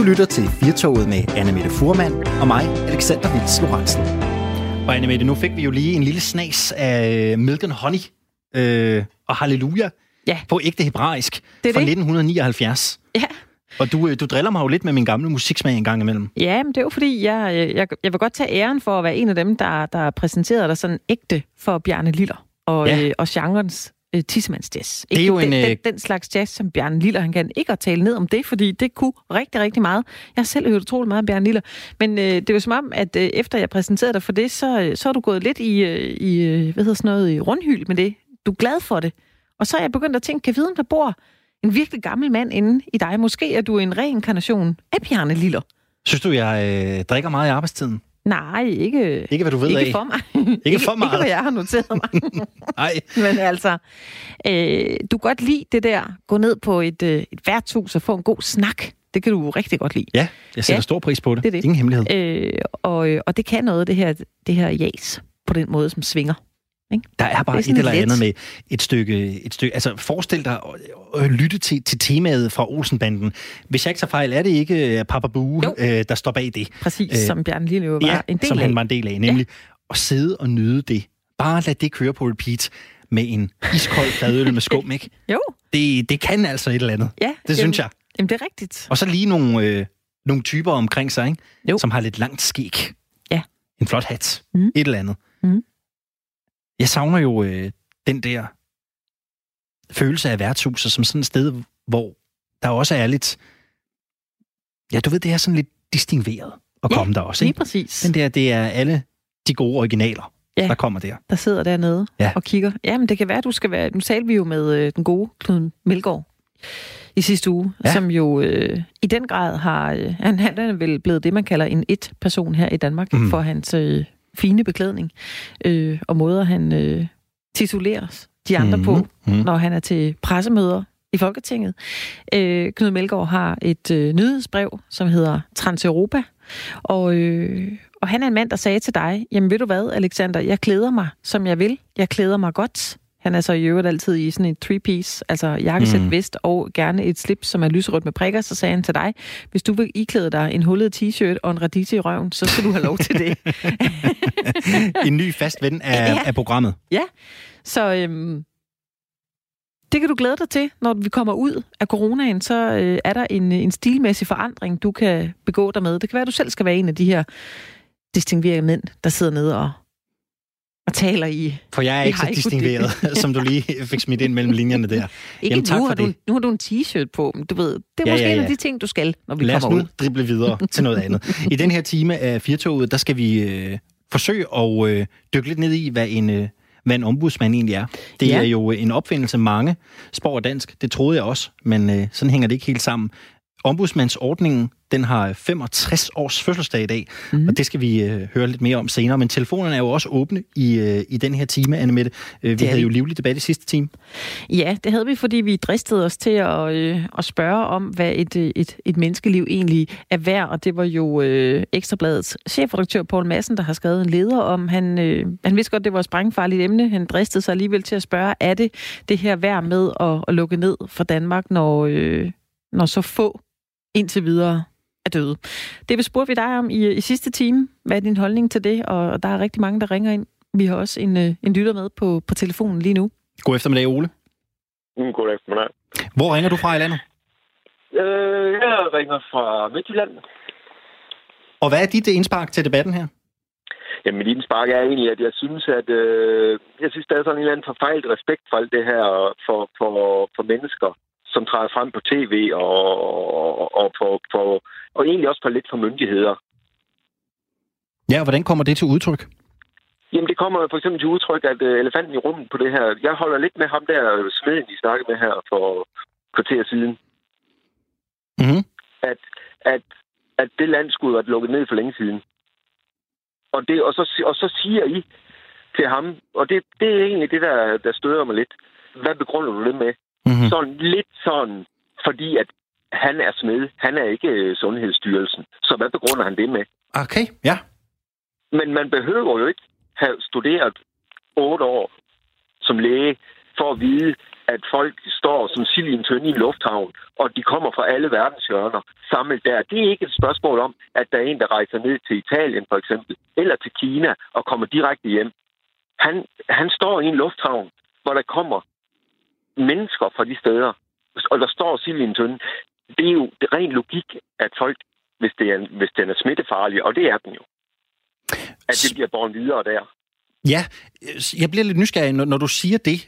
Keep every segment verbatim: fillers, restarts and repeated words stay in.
Du lytter til Fiertoget med Anne-Mette Fuhrmann og mig, Alexander Hils-Lorentzen. Og Anne-Mette, nu fik vi jo lige en lille snas af Milk and Honey øh, og Halleluja ja. på ægte hebraisk det det. fra nitten nioghalvfjerds. Ja. Og du, du driller mig jo lidt med min gamle musiksmag en gang imellem. Ja, men det er jo fordi, jeg, jeg, jeg vil godt tage æren for at være en af dem, der, der præsenterede dig sådan ægte for Bjarne Liller og, ja. øh, og genrens øh, tissemandsjazz. Det er jo den, en, den, den slags jazz, som Bjarne Liller, han kan ikke at tale ned om det, fordi det kunne rigtig, rigtig meget. Jeg har selv hørt utrolig meget af Bjarne Liller. Men øh, det er jo som om, at øh, efter jeg præsenterede dig for det, så, så er du gået lidt i, øh, i hvad hedder sådan noget, rundhyl med det. Du er glad for det. Og så er jeg begyndt at tænke, kan viden, der bor en virkelig gammel mand inde i dig. Måske er du en reinkarnation af Bjarne Liller. Synes du, jeg øh, drikker meget i arbejdstiden? Nej, ikke... Ikke hvad du ved ikke af. Ikke for mig. Ikke for meget. Ikke hvad jeg har noteret mig. Nej. Men altså, øh, du kan godt lide det der, gå ned på et, øh, et værtshus og få en god snak. Det kan du rigtig godt lide. Ja, jeg sætter ja, stor pris på det. det, det. Ingen hemmelighed. Øh, og, og det kan noget, det her, det her jazz, på den måde, som svinger. Ikke? Der er bare er et eller andet med et stykke, et stykke... Altså, forestil dig at lytte til, til temaet fra Olsenbanden. Hvis jeg ikke tager fejl, er det ikke Papa Boo, øh, der står bag det? Præcis, øh, som Bjørn Lille var ja, en del som af. Han var en del af, nemlig at ja. sidde og nyde det. Bare lad det køre på repeat med en iskold fladøl med skum, ikke? Jo. Det, det kan altså et eller andet. Ja, det jamen, synes jeg. Jamen, det er rigtigt. Og så lige nogle, øh, nogle typer omkring sig, ikke? Jo. Som har lidt langt skæg. Ja. En flot hat. Mm. Et eller andet. Mm. Jeg savner jo øh, den der følelse af værtshuset som sådan et sted, hvor der også er lidt... Ja, du ved, det er sådan lidt distingueret at ja, komme der også, ikke? Ja, lige præcis. Den der, det er alle de gode originaler, ja, der kommer der. Der sidder dernede ja. og kigger. Jamen, det kan være, du skal være... Nu talte vi jo med øh, den gode Knud Meldgaard i sidste uge, ja. som jo øh, i den grad har... Øh, han, han er vel blevet det, man kalder en et-person her i Danmark mm. for hans... Øh, fine beklædning, øh, og måder han øh, tituleres de andre mm-hmm. på, når han er til pressemøder i Folketinget. Øh, Knud Meldgaard har et øh, nyhedsbrev, som hedder Trans Europa, og, øh, og han er en mand, der sagde til dig, jamen ved du hvad, Alexander, jeg klæder mig, som jeg vil. Jeg klæder mig godt. Han er så i øvrigt altid i sådan en three-piece, altså jakkesæt, mm. vest og gerne et slips, som er lyserødt med prikker. Så sagde han til dig, hvis du vil iklæde dig en hullet t-shirt og en radise i røven, så skal du have lov til det. En ny fast ven af, ja. af programmet. Ja, så øhm, det kan du glæde dig til. Når vi kommer ud af coronaen, så øh, er der en, en stilmæssig forandring, du kan begå dig med. Det kan være, at du selv skal være en af de her distinguerede mænd, der sidder nede og og taler i... For jeg er ikke så distingueret, som du lige fik smidt ind mellem linjerne der. Ikke Jamen, tak nu, for har det. Du, nu har du en t-shirt på, du ved. Det er ja, måske ja, ja. en af de ting, du skal, når vi Lad kommer ud. Lad os nu drible videre til noget andet. I den her time af Fiertoget, der skal vi øh, forsøge at øh, dykke lidt ned i, hvad en, øh, hvad en ombudsmand egentlig er. Det ja. er jo en opfindelse mange spår og dansk. Det troede jeg også, men øh, sådan hænger det ikke helt sammen. Ombudsmandsordningen, den har femogtres års fødselsdag i dag, mm. og det skal vi øh, høre lidt mere om senere. Men telefonerne er jo også åbne i, øh, i den her time, Anne-Mette. Øh, vi det havde vi. jo livlig debat i sidste time. Ja, det havde vi, fordi vi dristede os til at, øh, at spørge om, hvad et, et, et menneskeliv egentlig er værd. Og det var jo øh, Ekstrabladets chefredaktør Poul Madsen, der har skrevet en leder om. Han, øh, han vidste godt, det var et sprængfarligt emne. Han dristede sig alligevel til at spørge, er det det her værd med at, at lukke ned for Danmark, når, øh, når så få indtil videre er døde. Det vi spurgte vi dig om i, i sidste time. Hvad er din holdning til det? Og, og der er rigtig mange, der ringer ind. Vi har også en, en lytter med på, på telefonen lige nu. God eftermiddag, Ole. God eftermiddag. Hvor ringer du fra i landet? Øh, jeg ringer fra Midtjylland. Og hvad er dit indspark til debatten her? Jamen, mit indspark er egentlig, at jeg synes, at øh, jeg synes, der er sådan en eller anden forfejlet respekt for alt det her for, for, for mennesker, som træder frem på tv og, og, og, på, på, og egentlig også på lidt for myndigheder. Ja, og hvordan kommer det til udtryk? Jamen, det kommer for eksempel til udtryk, at uh, elefanten i rummet på det her... Jeg holder lidt med ham der, smeden, I snakkede med her for kvarter siden. Mm-hmm. At, at, at det land skulle være lukket ned for længe siden. Og, det, og, så, og så siger I til ham... Og det, det er egentlig det, der, der støder mig lidt. Hvad begrunder du det med? Mm-hmm. Sådan lidt sådan, fordi at han er smed. Han er ikke Sundhedsstyrelsen. Så hvad begrunder han det med? Okay, ja. Men man behøver jo ikke have studeret otte år som læge for at vide, at folk står som sild i en tønde i en lufthavn, og de kommer fra alle verdenshjørner samlet der. Det er ikke et spørgsmål om, at der er en, der rejser ned til Italien for eksempel, eller til Kina og kommer direkte hjem. Han, han står i en lufthavn, hvor der kommer mennesker fra de steder, og der står sild i en tønde. Det er jo det er ren logik, at folk, hvis, det er, hvis den er smittefarlig, og det er den jo, at det bliver båret videre der. Ja, jeg bliver lidt nysgerrig, når du siger det.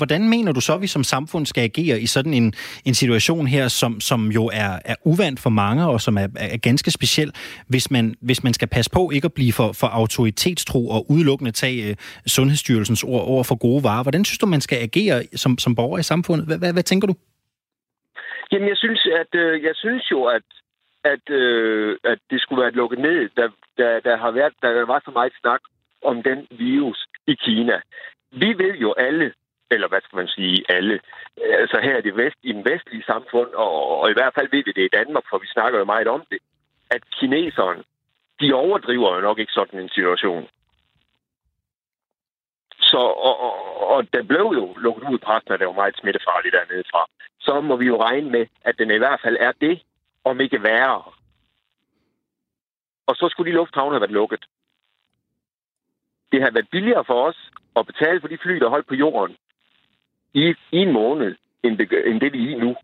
Hvordan mener du så, at vi som samfund skal agere i sådan en, en situation her, som, som jo er, er uvant for mange, og som er, er ganske speciel, hvis man, hvis man skal passe på ikke at blive for, for autoritetstro og udelukkende tage uh, Sundhedsstyrelsens ord over for gode varer? Hvordan synes du, man skal agere som, som borger i samfundet? Hvad, hvad, hvad tænker du? Jamen, jeg synes, at, øh, jeg synes jo, at at, øh, at det skulle være lukket ned, da, da, der, har været, da der var så meget snak om den virus i Kina. Vi ved jo alle, eller hvad skal man sige, alle, altså her i, det vest, i den vestlige samfund, og, og i hvert fald ved vi det i Danmark, for vi snakker jo meget om det, at kineserne, de overdriver jo nok ikke sådan en situation. Så, og, og, og der blev jo lukket ud præsten, og det var meget smittefarligt dernede fra. Så må vi jo regne med, at den i hvert fald er det, om ikke værre. Og så skulle de lufthavne have været lukket. Det har været billigere for os at betale for de fly, der holdt på jorden i, i en måned, end det, end det de er i nu.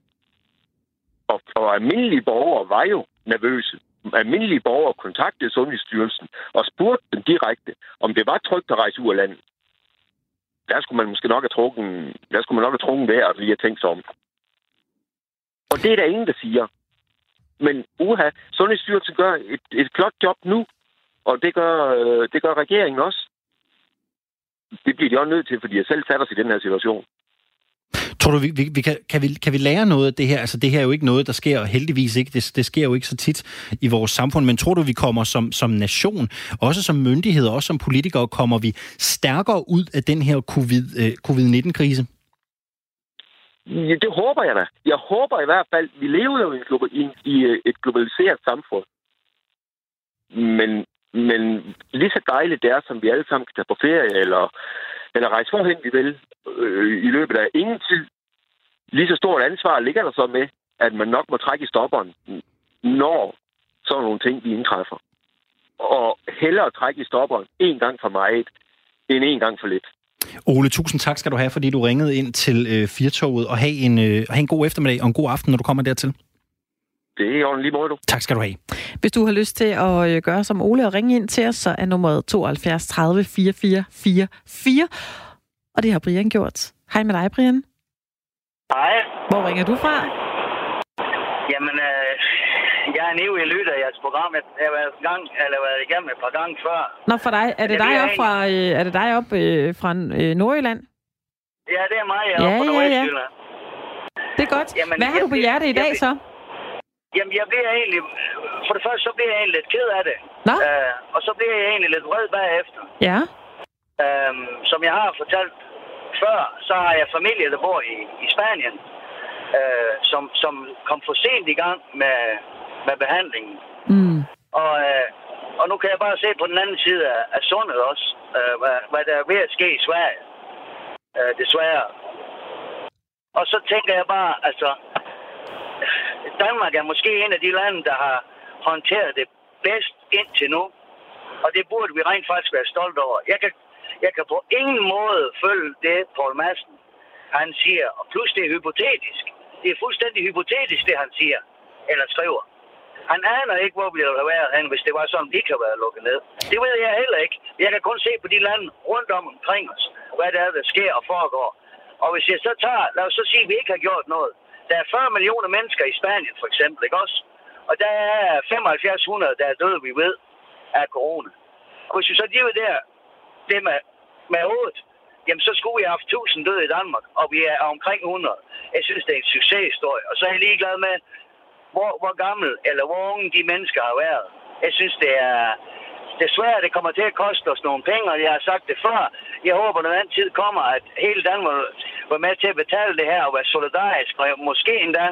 Og, og almindelige borgere var jo nervøse. Almindelige borgere kontaktede Sundhedsstyrelsen og spurgte dem direkte, om det var trygt at rejse ud af landet. Der skulle man måske nok have trukket, der skulle man nok have trukket vejret, lige at tænke sig om. Og det er der ingen, der siger. Men uha, Sundhedsstyrelsen gør et, et flot job nu, og det gør, det gør regeringen også. Det bliver de også nødt til, fordi de har selv sat os i den her situation. Tror du, vi, vi, kan, kan, vi, kan vi lære noget af det her? Altså, det her er jo ikke noget, der sker, og heldigvis ikke. Det, det sker jo ikke så tit i vores samfund. Men tror du, vi kommer som, som nation, også som myndigheder, også som politikere, kommer vi stærkere ud af den her COVID, øh, covid nitten-krise? Ja, det håber jeg da. Jeg håber i hvert fald, vi lever jo i, en, i et globaliseret samfund. Men, men lige så dejligt det er, som vi alle sammen kan tage på ferie, eller, eller rejse forhen, vi vil, øh, i løbet af ingen tid. Lige så stort ansvar ligger der så med, at man nok må trække i stopperen, når sådan nogle ting, de indtræffer. Og hellere trække i stopperen en gang for meget, end en gang for lidt. Ole, tusind tak skal du have, fordi du ringede ind til øh, Fiertoget, og have en, øh, have en god eftermiddag og en god aften, når du kommer dertil. Det er ordentligt lige måde, du. Tak skal du have. Hvis du har lyst til at gøre som Ole og ringe ind til os, så er nummeret tooghalvfjerds tredive fireogfyrre fireogfyrre. Og det har Brian gjort. Hej med dig, Brian. Hej. Hvor ringer du fra? Jamen, øh, jeg er en evig lytter af jeres program. Jeg har været, gang, eller været igennem et par gange før. Nå, for dig. Er det, det dig op fra, øh, er det dig op øh, fra øh, Nordjylland? Ja, det er mig. Jeg er ja, op fra ja, ja. Det er godt. Jamen, hvad har du på hjerte i dag, så? Jamen, jeg bliver egentlig... For det første, så bliver jeg egentlig lidt ked af det. Nå? Øh, og så bliver jeg egentlig lidt vred bagefter. Ja. Øh, som jeg har fortalt før, så har jeg familie, der bor i, i Spanien, øh, som, som kom for sent i gang med, med behandlingen. Mm. Og, øh, og nu kan jeg bare se på den anden side af, af sundet også, øh, hvad, hvad der er ved at ske i Sverige. Øh, desværre. Og så tænker jeg bare, altså... Danmark er måske en af de lande, der har håndteret det bedst indtil nu. Og det burde vi rent faktisk være stolte over. Jeg kan, jeg kan på ingen måde følge det, Poul Madsen, han siger. Og plus det er hypotetisk. Det er fuldstændig hypotetisk, det han siger. Eller skriver. Han aner ikke, hvor vi ville være hen, hvis det var sådan, de kan være lukket ned. Det ved jeg heller ikke. Jeg kan kun se på de lande rundt om omkring os, hvad der er, der sker og foregår. Og hvis jeg så tager, lad os så sige, at vi ikke har gjort noget. Der er fyrre millioner mennesker i Spanien, for eksempel, ikke også? Og der er syv tusind fem hundrede, der er døde, vi ved, af corona. Og hvis vi så giver det her, det med, med otte, jamen så skulle vi have haft tusind døde i Danmark, og vi er omkring hundrede. Jeg synes, det er en succeshistorie. Og så er jeg ligeglad med, hvor, hvor gammel eller hvor unge de mennesker har været. Jeg synes, det er desværre, det kommer til at koste os nogle penge, og jeg har sagt det før. Jeg håber, når den tid kommer, at hele Danmark var med til at betale det her og være solidarisk, og måske endda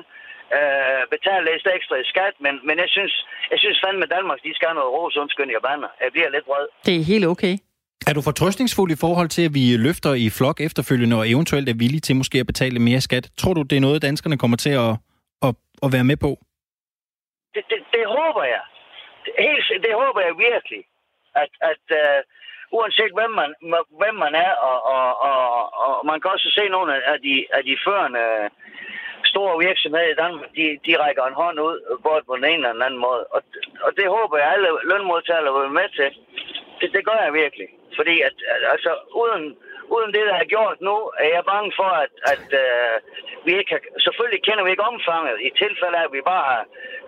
øh, betale lidt ekstra i skat, men, men jeg synes, jeg synes fandme, at Danmark, de skal have noget ros, undskyld, jeg bander. Jeg bliver lidt rød. Det er helt okay. Er du fortrøstningsfuld i forhold til, at vi løfter i flok efterfølgende og eventuelt er villige til måske at betale mere skat? Tror du, det er noget, danskerne kommer til at, at, at være med på? Det, det, det håber jeg. Helt, det håber jeg virkelig. At, at uh, uanset hvem man, hvem man er, og, og, og, og man kan også se nogle af de, af de førende store virksomheder i Danmark, de, de rækker en hånd ud, både på den ene eller den anden måde. Og, og det håber jeg, alle lønmodtagere vil være med til. Det, det gør jeg virkelig. Fordi at, at, altså, uden, uden det, der er gjort nu, er jeg bange for, at, at uh, vi ikke har, selvfølgelig kender vi ikke omfanget. I tilfælde af, at vi bare har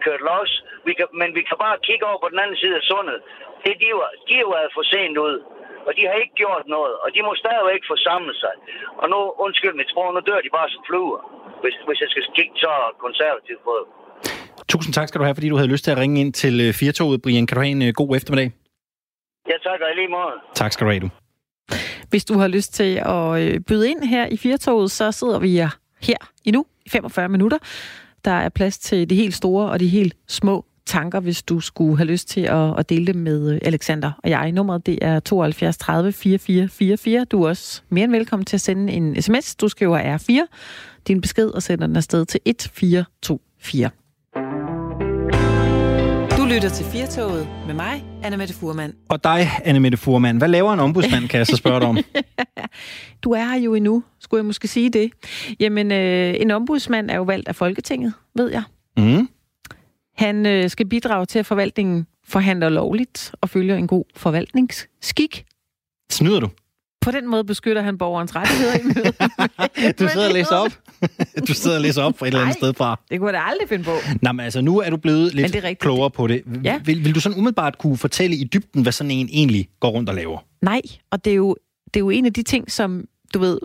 kørt los. Vi kan, men vi kan bare kigge over på den anden side af sundet. Det, de, var, de er jo været for sent ud, og de har ikke gjort noget, og de må stadigvæk forsamle sig. Og nu, undskyld mit sprog, nu dør de bare som fluer, hvis, hvis jeg skal kigge så konservativt på. Tusind tak skal du have, fordi du havde lyst til at ringe ind til Fiertoget, Brian. Kan du have en god eftermiddag? Ja, tak, og i lige måde. Tak skal du have, du. Hvis du har lyst til at byde ind her i Fiertoget, så sidder vi her endnu i femogfyrre minutter. Der er plads til de helt store og de helt små tanker, hvis du skulle have lyst til at, at dele det med Alexander og jeg. Nummeret det er tooghalvfjerds tredive fireogfyrre fireogfyrre. Du er også mere end velkommen til at sende en sms. Du skriver R fire, din besked, og sender den afsted til et fire to fire. Du lytter til Fiertoget med mig, Anne-Mette Fuhrmann. Og dig, Anne-Mette Fuhrmann. Hvad laver en ombudsmand, kan jeg så spørge dig om? Du er her jo endnu, skulle jeg måske sige det. Jamen, øh, en ombudsmand er jo valgt af Folketinget, ved jeg. Mhm. Han skal bidrage til, at forvaltningen forhandler lovligt og følger en god forvaltningsskik. Snyder du? På den måde beskytter han borgerens rettigheder i mødet. Du sidder og læser op. Du sidder og læser op fra et eller andet sted fra. Det kunne jeg da aldrig finde på. Nej, men altså, nu er du blevet lidt klogere på det. Ja. Vil, vil du sådan umiddelbart kunne fortælle i dybden, hvad sådan en egentlig går rundt og laver? Nej, og det er jo, det er jo en af de ting, som, du ved,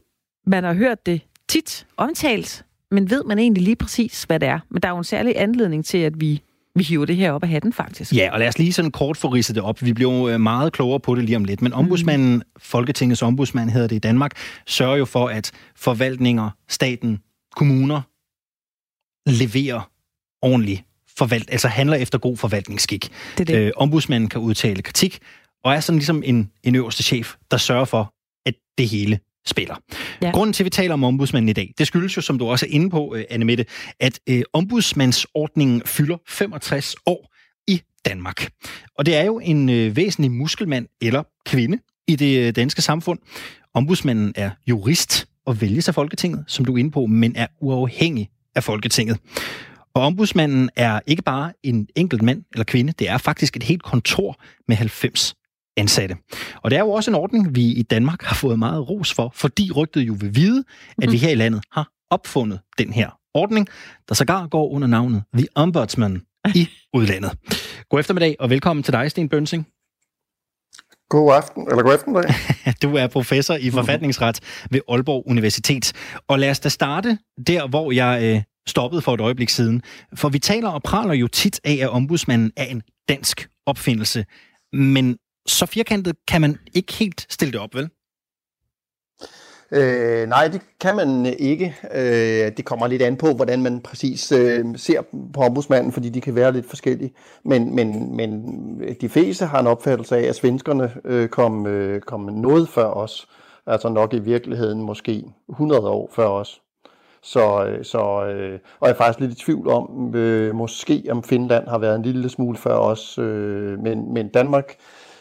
man har hørt det tit omtalt. Men ved man egentlig lige præcis, hvad det er? Men der er jo en særlig anledning til, at vi, vi hiver det her op af hatten, faktisk. Ja, og lad os lige sådan kort få ridset det op. Vi bliver jo meget klogere på det lige om lidt. Men ombudsmanden, mm. Folketingets ombudsmand hedder det i Danmark, sørger jo for, at forvaltninger, staten, kommuner leverer ordentligt forvalt, altså handler efter god forvaltningsskik. Det det. Øh, ombudsmanden kan udtale kritik, og er sådan ligesom en, en øverste chef, der sørger for, at det hele spiller. Ja. Grunden til, at vi taler om ombudsmanden i dag, det skyldes jo, som du også er inde på, Anne-Mette, at øh, ombudsmandsordningen fylder femogtres år i Danmark. Og det er jo en øh, væsentlig muskelmand eller kvinde i det øh, danske samfund. Ombudsmanden er jurist og vælges af Folketinget, som du er inde på, men er uafhængig af Folketinget. Og ombudsmanden er ikke bare en enkelt mand eller kvinde, det er faktisk et helt kontor med halvfems ansatte. Og det er jo også en ordning, vi i Danmark har fået meget ros for, fordi rygtet jo vil vide, at vi her i landet har opfundet den her ordning, der sågar går under navnet The Ombudsman i udlandet. God eftermiddag, og velkommen til dig, Sten Bønsing. God aften, eller god eftermiddag. Du er professor i forfatningsret ved Aalborg Universitet. Og lad os da starte der, hvor jeg øh, stoppede for et øjeblik siden. For vi taler og praler jo tit af, at ombudsmanden er en dansk opfindelse. Men så firkantet kan man ikke helt stille det op, vel? Øh, nej, det kan man ikke. Øh, det kommer lidt an på, hvordan man præcis øh, ser på ombudsmanden, fordi de kan være lidt forskellige. Men, men, men de fleste har en opfattelse af, at svenskerne øh, kom, øh, kom noget før os. Altså nok i virkeligheden måske hundrede år før os. Så, så, øh, og jeg er faktisk lidt i tvivl om, øh, måske om Finland har været en lille smule før os, øh, men, men Danmark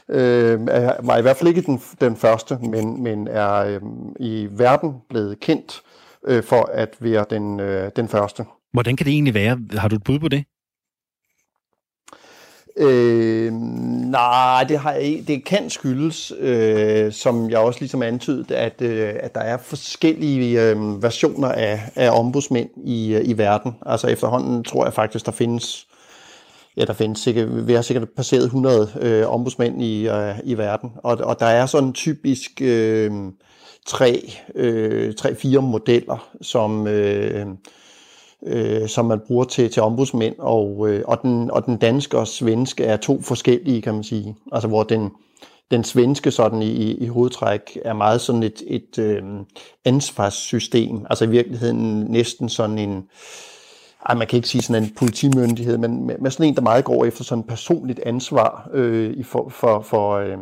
Øh, er i hvert fald ikke den, den første, men, men er øh, i verden blevet kendt øh, for at være den, øh, den første. Hvordan kan det egentlig være? Har du et bud på det? Øh, nej, det, har jeg, det kan skyldes, øh, som jeg også ligesom antydede, at, øh, at der er forskellige øh, versioner af, af ombudsmænd i, øh, i verden. Altså efterhånden tror jeg faktisk, der findes Ja, der findes sikkert, vi har sikkert passeret hundrede øh, ombudsmænd i, øh, i verden, og, og der er sådan typisk øh, tre, øh, tre, fire modeller, som, øh, øh, som man bruger til, til ombudsmænd, og, øh, og, den, og den danske og svenske er to forskellige, kan man sige. Altså hvor den, den svenske sådan i, i hovedtræk er meget sådan et, et øh, ansvarssystem, altså i virkeligheden næsten sådan en... Ej, man kan ikke sige sådan en politimyndighed, men, men sådan en, der meget går efter sådan personligt ansvar øh, for, for, for, øh,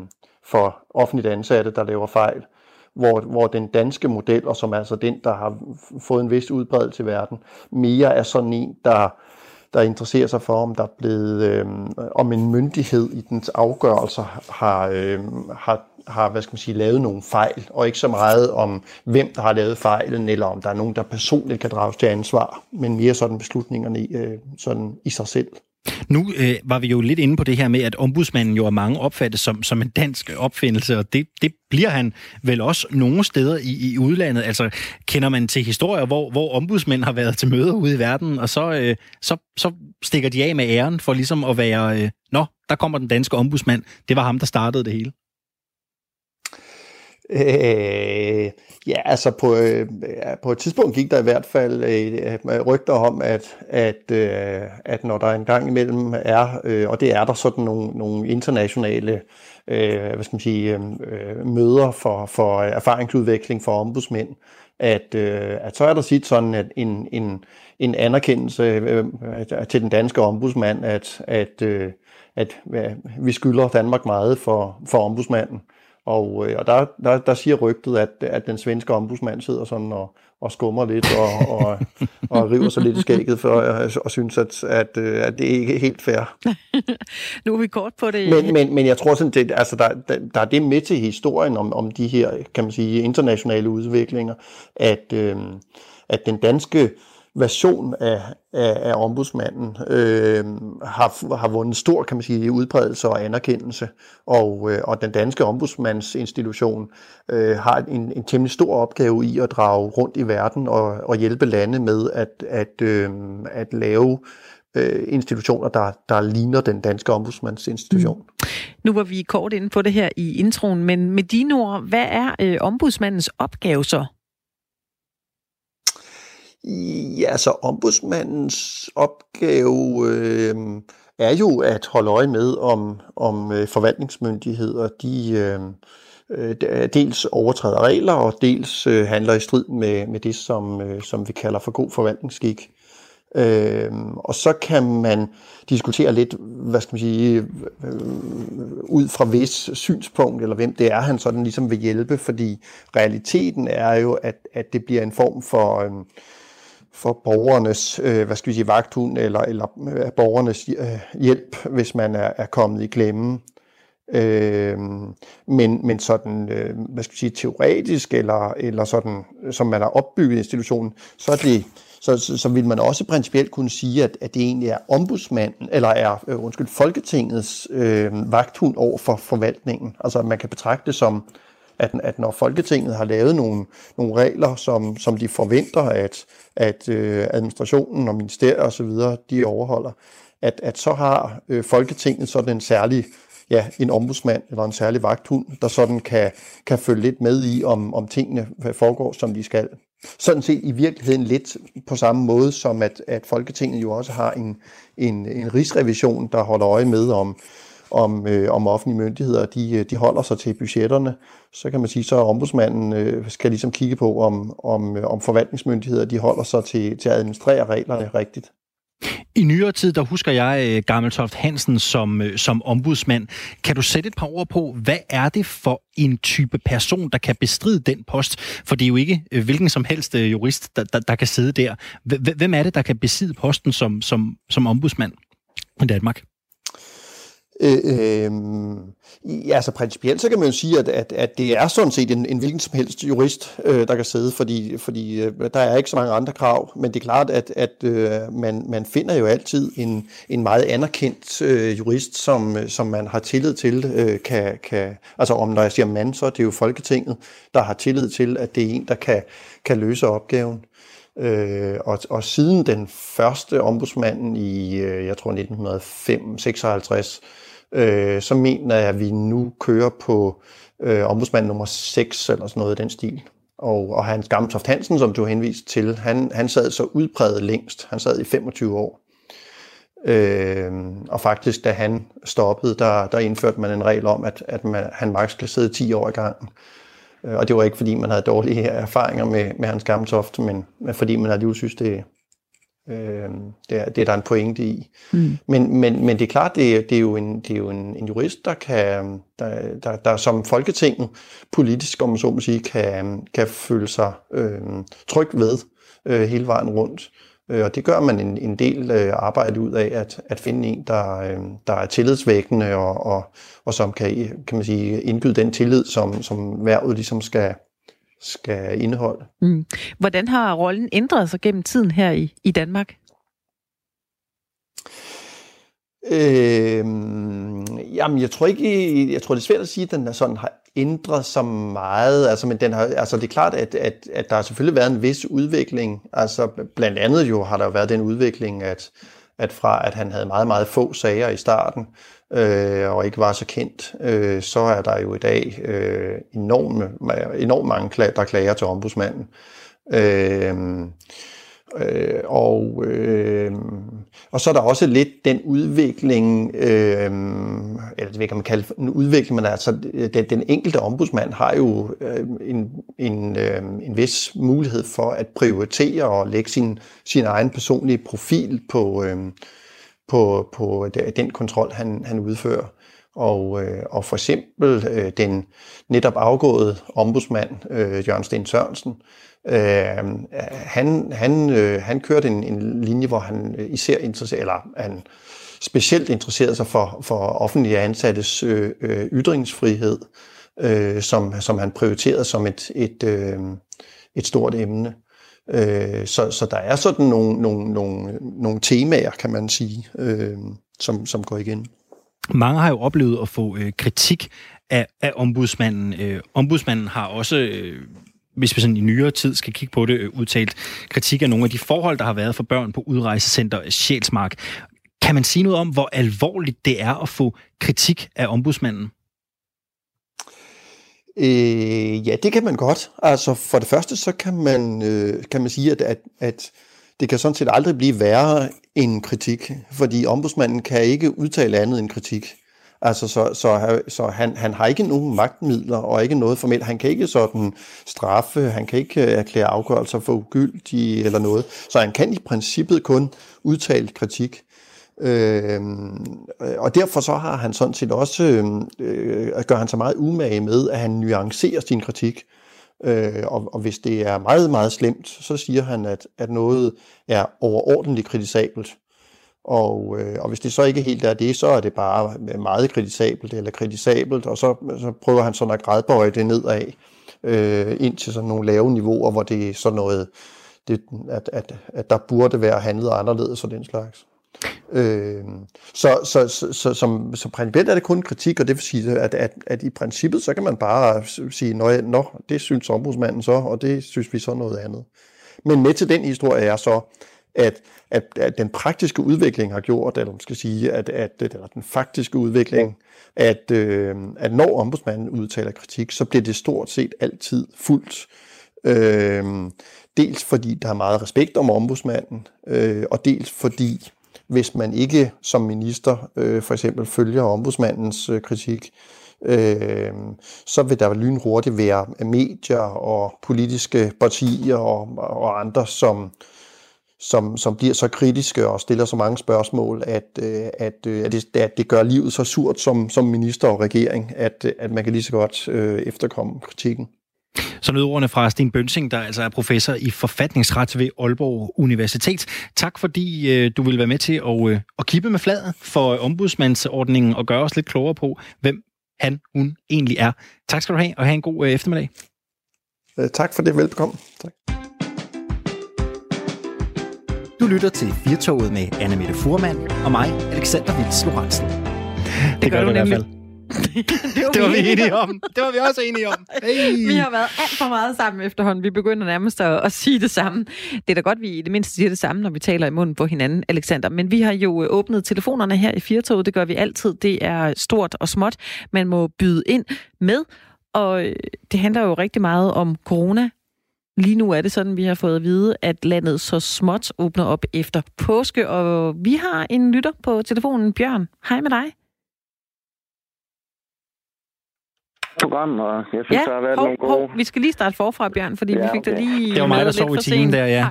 for offentligt ansatte, der laver fejl, hvor, hvor den danske model, og som er altså den, der har fået en vis udbredelse i verden, mere er sådan en, der, der interesserer sig for, om der er blevet, øh, om en myndighed i dens afgørelser har, øh, har, har, hvad skal man sige, lavet nogle fejl, og ikke så meget om, hvem der har lavet fejlen, eller om der er nogen, der personligt kan drages til ansvar, men mere sådan beslutningerne i, øh, sådan i sig selv. Nu øh, var vi jo lidt inde på det her med, at ombudsmanden jo er mange opfattet som, som en dansk opfindelse, og det, det bliver han vel også nogle steder i, i udlandet. Altså, kender man til historier, hvor, hvor ombudsmænd har været til møder ude i verden, og så, øh, så, så stikker de af med æren for ligesom at være, øh, nå, der kommer den danske ombudsmand, det var ham, der startede det hele. Øh, ja, altså på, øh, på et tidspunkt gik der i hvert fald øh, rygter om, at, at, øh, at når der engang imellem er, øh, og det er der sådan nogle, nogle internationale øh, hvad skal man sige, øh, møder for, for erfaringsudveksling for ombudsmænd, at, øh, at så er der sit sådan at en, en, en anerkendelse øh, til den danske ombudsmand, at, at, øh, at øh, vi skylder Danmark meget for, for ombudsmanden. Og, og der, der, der siger rygtet, at, at den svenske ombudsmand sidder sådan og, og skummer lidt og, og, og river sig lidt i skægget for, og, og synes, at, at, at det ikke er helt fair. Nu er vi kort på det. Men, men, men jeg tror sådan, det, altså der, der, der er det med til historien om, om de her, kan man sige, internationale udviklinger, at, øh, at den danske version af, af, af ombudsmanden øh, har, har vundet stor, kan man sige, udbredelse og anerkendelse, og, øh, og den danske ombudsmandsinstitution øh, har en, en temmelig stor opgave i at drage rundt i verden og, og hjælpe lande med at, at, øh, at lave øh, institutioner, der, der ligner den danske ombudsmandsinstitution. Mm. Nu var vi kort inde på det her i introen, men med dine ord, hvad er øh, ombudsmandens opgave så? Ja, så ombudsmandens opgave øh, er jo at holde øje med, om, om øh, forvaltningsmyndigheder de, øh, dels overtræder regler, og dels øh, handler i strid med, med det, som, øh, som vi kalder for god forvaltningsskik. Øh, og så kan man diskutere lidt, hvad skal man sige, øh, ud fra hvis synspunkt, eller hvem det er, han sådan ligesom vil hjælpe, fordi realiteten er jo, at, at det bliver en form for... Øh, for borgernes, øh, hvad skal vi sige, vagthund, eller, eller borgernes øh, hjælp, hvis man er, er kommet i klemme. Øh, men, men sådan, øh, hvad skal vi sige, teoretisk, eller, eller sådan, som man har opbygget institutionen, så er det... Så, så, så vil man også principielt kunne sige, at, at det egentlig er ombudsmanden, eller er øh, undskyld, Folketingets øh, vagthund over for forvaltningen. Altså, at man kan betragte det som, at, at når Folketinget har lavet nogle, nogle regler, som, som de forventer, at, at øh, administrationen og ministerier osv., de overholder, at, at så har øh, Folketinget sådan en særlig, ja, en ombudsmand eller en særlig vagthund, der sådan kan, kan følge lidt med i, om, om tingene foregår, som de skal. Sådan set i virkeligheden lidt på samme måde, som at, at Folketinget jo også har en, en, en rigsrevision, der holder øje med, om, om, øh, om offentlige myndigheder de, de holder sig til budgetterne. Så kan man sige, så ombudsmanden øh, skal ligesom kigge på, om, om, om forvaltningsmyndigheder de holder sig til, til at administrere reglerne rigtigt. I nyere tid, der husker jeg Gammeltoft-Hansen som, som ombudsmand. Kan du sætte et par ord på, hvad er det for en type person, der kan bestride den post? For det er jo ikke hvilken som helst jurist, der, der, der kan sidde der. Hvem er det, der kan besidde posten som, som, som ombudsmand i Danmark? Øh, øh, ja, altså principielt, så kan man jo sige, at, at, at det er sådan set en, en hvilken som helst jurist, øh, der kan sidde, fordi, fordi øh, der er ikke så mange andre krav, men det er klart, at, at øh, man, man finder jo altid en, en meget anerkendt øh, jurist, som, som man har tillid til, øh, kan, kan, altså om når jeg siger man, så er det jo Folketinget, der har tillid til, at det er en, der kan, kan løse opgaven. Øh, og, og siden den første ombudsmanden i, øh, jeg tror nitten femoghalvtreds seksoghalvtreds, Øh, så mener jeg, at vi nu kører på øh, ombudsmand nummer seks, eller sådan noget i den stil. Og, og Hans Gammeltoft-Hansen, som du henviste til, han, han sad så udpræget længst. Han sad i femogtyve år. Øh, og faktisk, da han stoppede, der, der indførte man en regel om, at, at man, han maks kan sidde ti år i gangen. Øh, og det var ikke, fordi man havde dårlige erfaringer med, med Hans Gammeltoft, men fordi man alligevel synes, det, Øh, det, er, det er der en pointe i. Mm. Men, men, men det er klart, det, det er jo, en, det er jo en, en jurist, der, kan, der, der, der som Folketinget politisk, om man så må sige, kan, kan føle sig øh, tryg ved øh, hele vejen rundt. Og det gør man en, en del øh, arbejde ud af, at, at finde en, der, øh, der er tillidsvækkende, og, og, og som kan, kan man sige, indgyde den tillid, som, som hvervet ligesom skal, skal indeholde. Mm. Hvordan har rollen ændret sig gennem tiden her i, i Danmark? Øh, jamen, jeg tror ikke, jeg tror det er svært at sige, at den er sådan har ændret sig meget, altså, men den har, altså det er klart, at, at, at der har selvfølgelig været en vis udvikling, altså blandt andet jo har der været den udvikling, at, at fra at han havde meget, meget få sager i starten, øh, og ikke var så kendt, øh, så er der jo i dag øh, enorme, enormt mange, klager, der klager til ombudsmanden. Øh, Øh, og, øh, og så er der også lidt den udvikling, øh, eller det ved ikke, om man kalder en udvikling, men altså den, den enkelte ombudsmand har jo øh, en, en, øh, en vis mulighed for at prioritere og lægge sin, sin egen personlige profil på, øh, på, på den kontrol, han, han udfører. Og, øh, og for eksempel øh, den netop afgåede ombudsmand, øh, Jørgen Sten Sørensen, øh, han, han, øh, han kørte en, en linje, hvor han især interesserede, eller han specielt interesserede sig for, for offentlige ansattes øh, øh, ytringsfrihed, øh, som, som han prioriterede som et, et, øh, et stort emne. Øh, så, så der er sådan nogle, nogle, nogle, nogle temaer, kan man sige, øh, som, som går igen. Mange har jo oplevet at få øh, kritik af, af ombudsmanden. Øh, ombudsmanden har også, øh, hvis vi sådan i nyere tid skal kigge på det, øh, udtalt kritik af nogle af de forhold, der har været for børn på udrejsecenter Sjælsmark. Kan man sige noget om, hvor alvorligt det er at få kritik af ombudsmanden? Øh, ja, det kan man godt. Altså for det første, så kan man, øh, kan man sige, at, at, at det kan sådan set aldrig blive værre end kritik, fordi ombudsmanden kan ikke udtale andet end kritik. Altså, så, så, så han, han har ikke nogen magtmidler og ikke noget formelt. Han kan ikke sådan straffe, han kan ikke erklære afgørelser for ugyldige eller noget. Så han kan i princippet kun udtale kritik. Øhm, og derfor så har han sådan set også, øh, gør han sig meget umage med, at han nuancerer sin kritik. Øh, og, og hvis det er meget, meget slemt, så siger han, at, at noget er overordentligt kritisabelt. Og, øh, og hvis det så ikke helt er det, så er det bare meget kritisabelt eller kritisabelt, og så, så prøver han sådan at gradbøje det nedad, øh, ind til sådan nogle lave niveauer, hvor det er sådan noget, det, at, at, at der burde være handlet anderledes og den slags. Øh, så, så, så, så, som, så principielt er det kun kritik, og det vil sige, at, at, at i princippet, så kan man bare sige, nå, nå, det synes ombudsmanden så, og det synes vi så noget andet. Men med til den historie er så, at, at, at den praktiske udvikling har gjort, eller man skal sige, at, at, eller den faktiske udvikling, at, øh, at når ombudsmanden udtaler kritik, så bliver det stort set altid fuldt. Øh, dels fordi der er meget respekt om ombudsmanden, øh, og dels fordi hvis man ikke som minister øh, for eksempel følger ombudsmandens øh, kritik, øh, så vil der lynhurtigt være medier og politiske partier og, og andre, som, som, som bliver så kritiske og stiller så mange spørgsmål, at, øh, at, øh, at, det, at det gør livet så surt som, som minister og regering, at, at man kan lige så godt øh, efterkomme kritikken. Så nødordene fra Sten Bønsing, der altså er professor i forfatningsret ved Aalborg Universitet. Tak fordi øh, du ville være med til at, øh, at kippe med flaget for øh, ombudsmandsordningen og gøre os lidt klogere på, hvem han, hun egentlig er. Tak skal du have, og have en god øh, eftermiddag. Øh, tak for det, velbekomme. Tak. Du lytter til Fiertoget med Anne-Mette Fuhrmann og mig, Alexander Hils-Lorentzen. Det, det gør, gør du i hvert fald. det, var det var vi enige, enige om. om. Det var vi også enige om. Hey. Vi har været alt for meget sammen efterhånden. Vi begynder nærmest at, at sige det samme. Det er da godt, vi i det mindste siger det samme, når vi taler i munden på hinanden, Alexander. Men vi har jo åbnet telefonerne her i Fiertoget. Det gør vi altid. Det er stort og småt. Man må byde ind med. Og det handler jo rigtig meget om corona. Lige nu er det sådan, vi har fået at vide, at landet så småt åbner op efter påske. Og vi har en lytter på telefonen. Bjørn, hej med dig. program, og jeg synes, ja, der har været hov, nogle gode... Hov, vi skal lige starte forfra, Bjørn, fordi ja, vi fik okay. dig lige... Det var mig, der så i timen der, ja.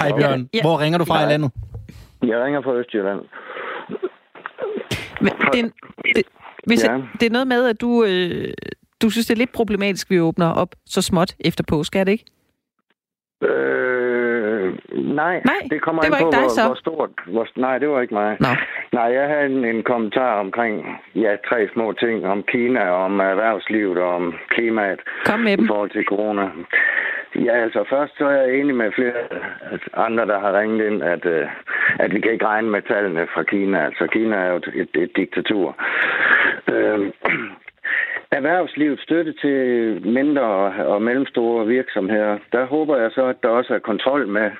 Hej, Bjørn. Ja. Hvor ringer du fra ja. i landet? Jeg ringer fra Østjylland. Men det, det, hvis ja. jeg, det er noget med, at du, øh, du synes, det er lidt problematisk, vi åbner op så småt efter påske, er det ikke? Øh, nej, nej, det kommer det an på, dig, hvor, hvor stort... Hvor, nej, det var ikke mig. Nå. Nej, jeg havde en, en kommentar omkring ja, tre små ting, om Kina, om erhvervslivet og om klimaet i forhold til corona. Ja, altså først så er jeg enig med flere andre, der har ringet ind, at, at vi kan ikke regne med tallene fra Kina. Altså Kina er jo et, et diktatur. Øh, Erhvervslivet støtte til mindre og mellemstore virksomheder, der håber jeg så, at der også er kontrol med,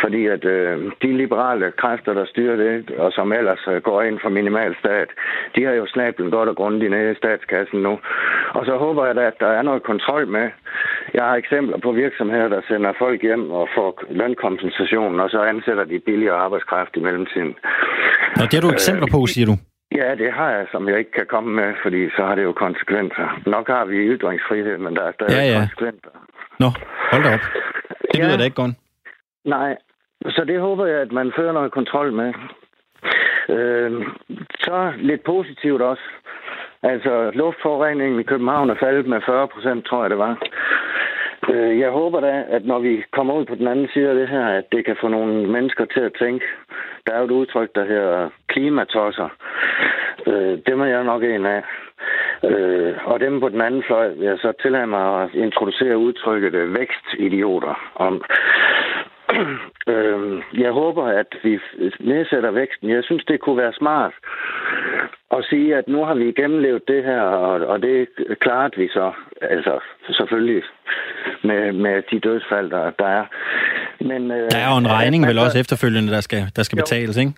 fordi at øh, de liberale kræfter, der styrer det, og som ellers går ind for minimalstat, de har jo snablen godt og grundigt nede i statskassen nu. Og så håber jeg da, at der er noget kontrol med. Jeg har eksempler på virksomheder, der sender folk hjem og får lønkompensation, og så ansætter de billigere arbejdskraft i mellemtiden. Og det har du eksempler på, siger du? Ja, det har jeg, som jeg ikke kan komme med, fordi så har det jo konsekvenser. Nok har vi ytringsfrihed, men der er stadig ja, ja. konsekvenser. Nå, hold da op. Det lyder ja. da ikke godt. Nej, så det håber jeg, at man fører noget kontrol med. Øh, så lidt positivt også. Altså, luftforureningen i København er faldet med fyrre procent, tror jeg det var. Øh, jeg håber da, at når vi kommer ud på den anden side af det her, at det kan få nogle mennesker til at tænke. Der er jo et udtryk, der hedder klimatosser. Øh, dem er jeg nok en af. Øh, og dem på den anden fløj vil jeg så tillade mig at introducere udtrykket vækstidioter om. Øh, jeg håber, at vi nedsætter væksten. Jeg synes, det kunne være smart at sige, at nu har vi gennemlevet det her, og det klarede vi så. Altså, selvfølgelig med, med de dødsfald, der, der er. Men, øh, der er jo en regning vel også efterfølgende, der skal, der skal betales, ikke?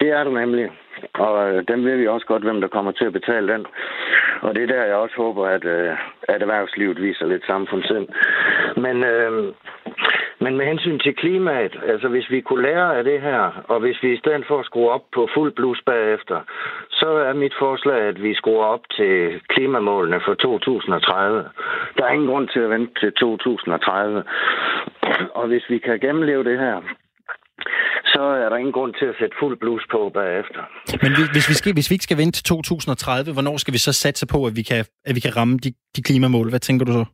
Det er du nemlig. Og øh, dem ved vi også godt, hvem der kommer til at betale den. Og det er der, jeg også håber, at, øh, at erhvervslivet viser lidt samfundssind. Men... Øh, Men med hensyn til klimaet, altså hvis vi kunne lære af det her, og hvis vi i stedet for at skrue op på fuld blus bagefter, så er mit forslag, at vi skruer op til klimamålene for to tusind og tredive. Der er ingen grund til at vente til to tusind og tredive. Og hvis vi kan gennemleve det her, så er der ingen grund til at sætte fuld blus på bagefter. Men hvis vi, skal, hvis vi ikke skal vente til to tusind og tredive, hvornår skal vi så satse på, at vi kan, at vi kan ramme de, de klimamål? Hvad tænker du så?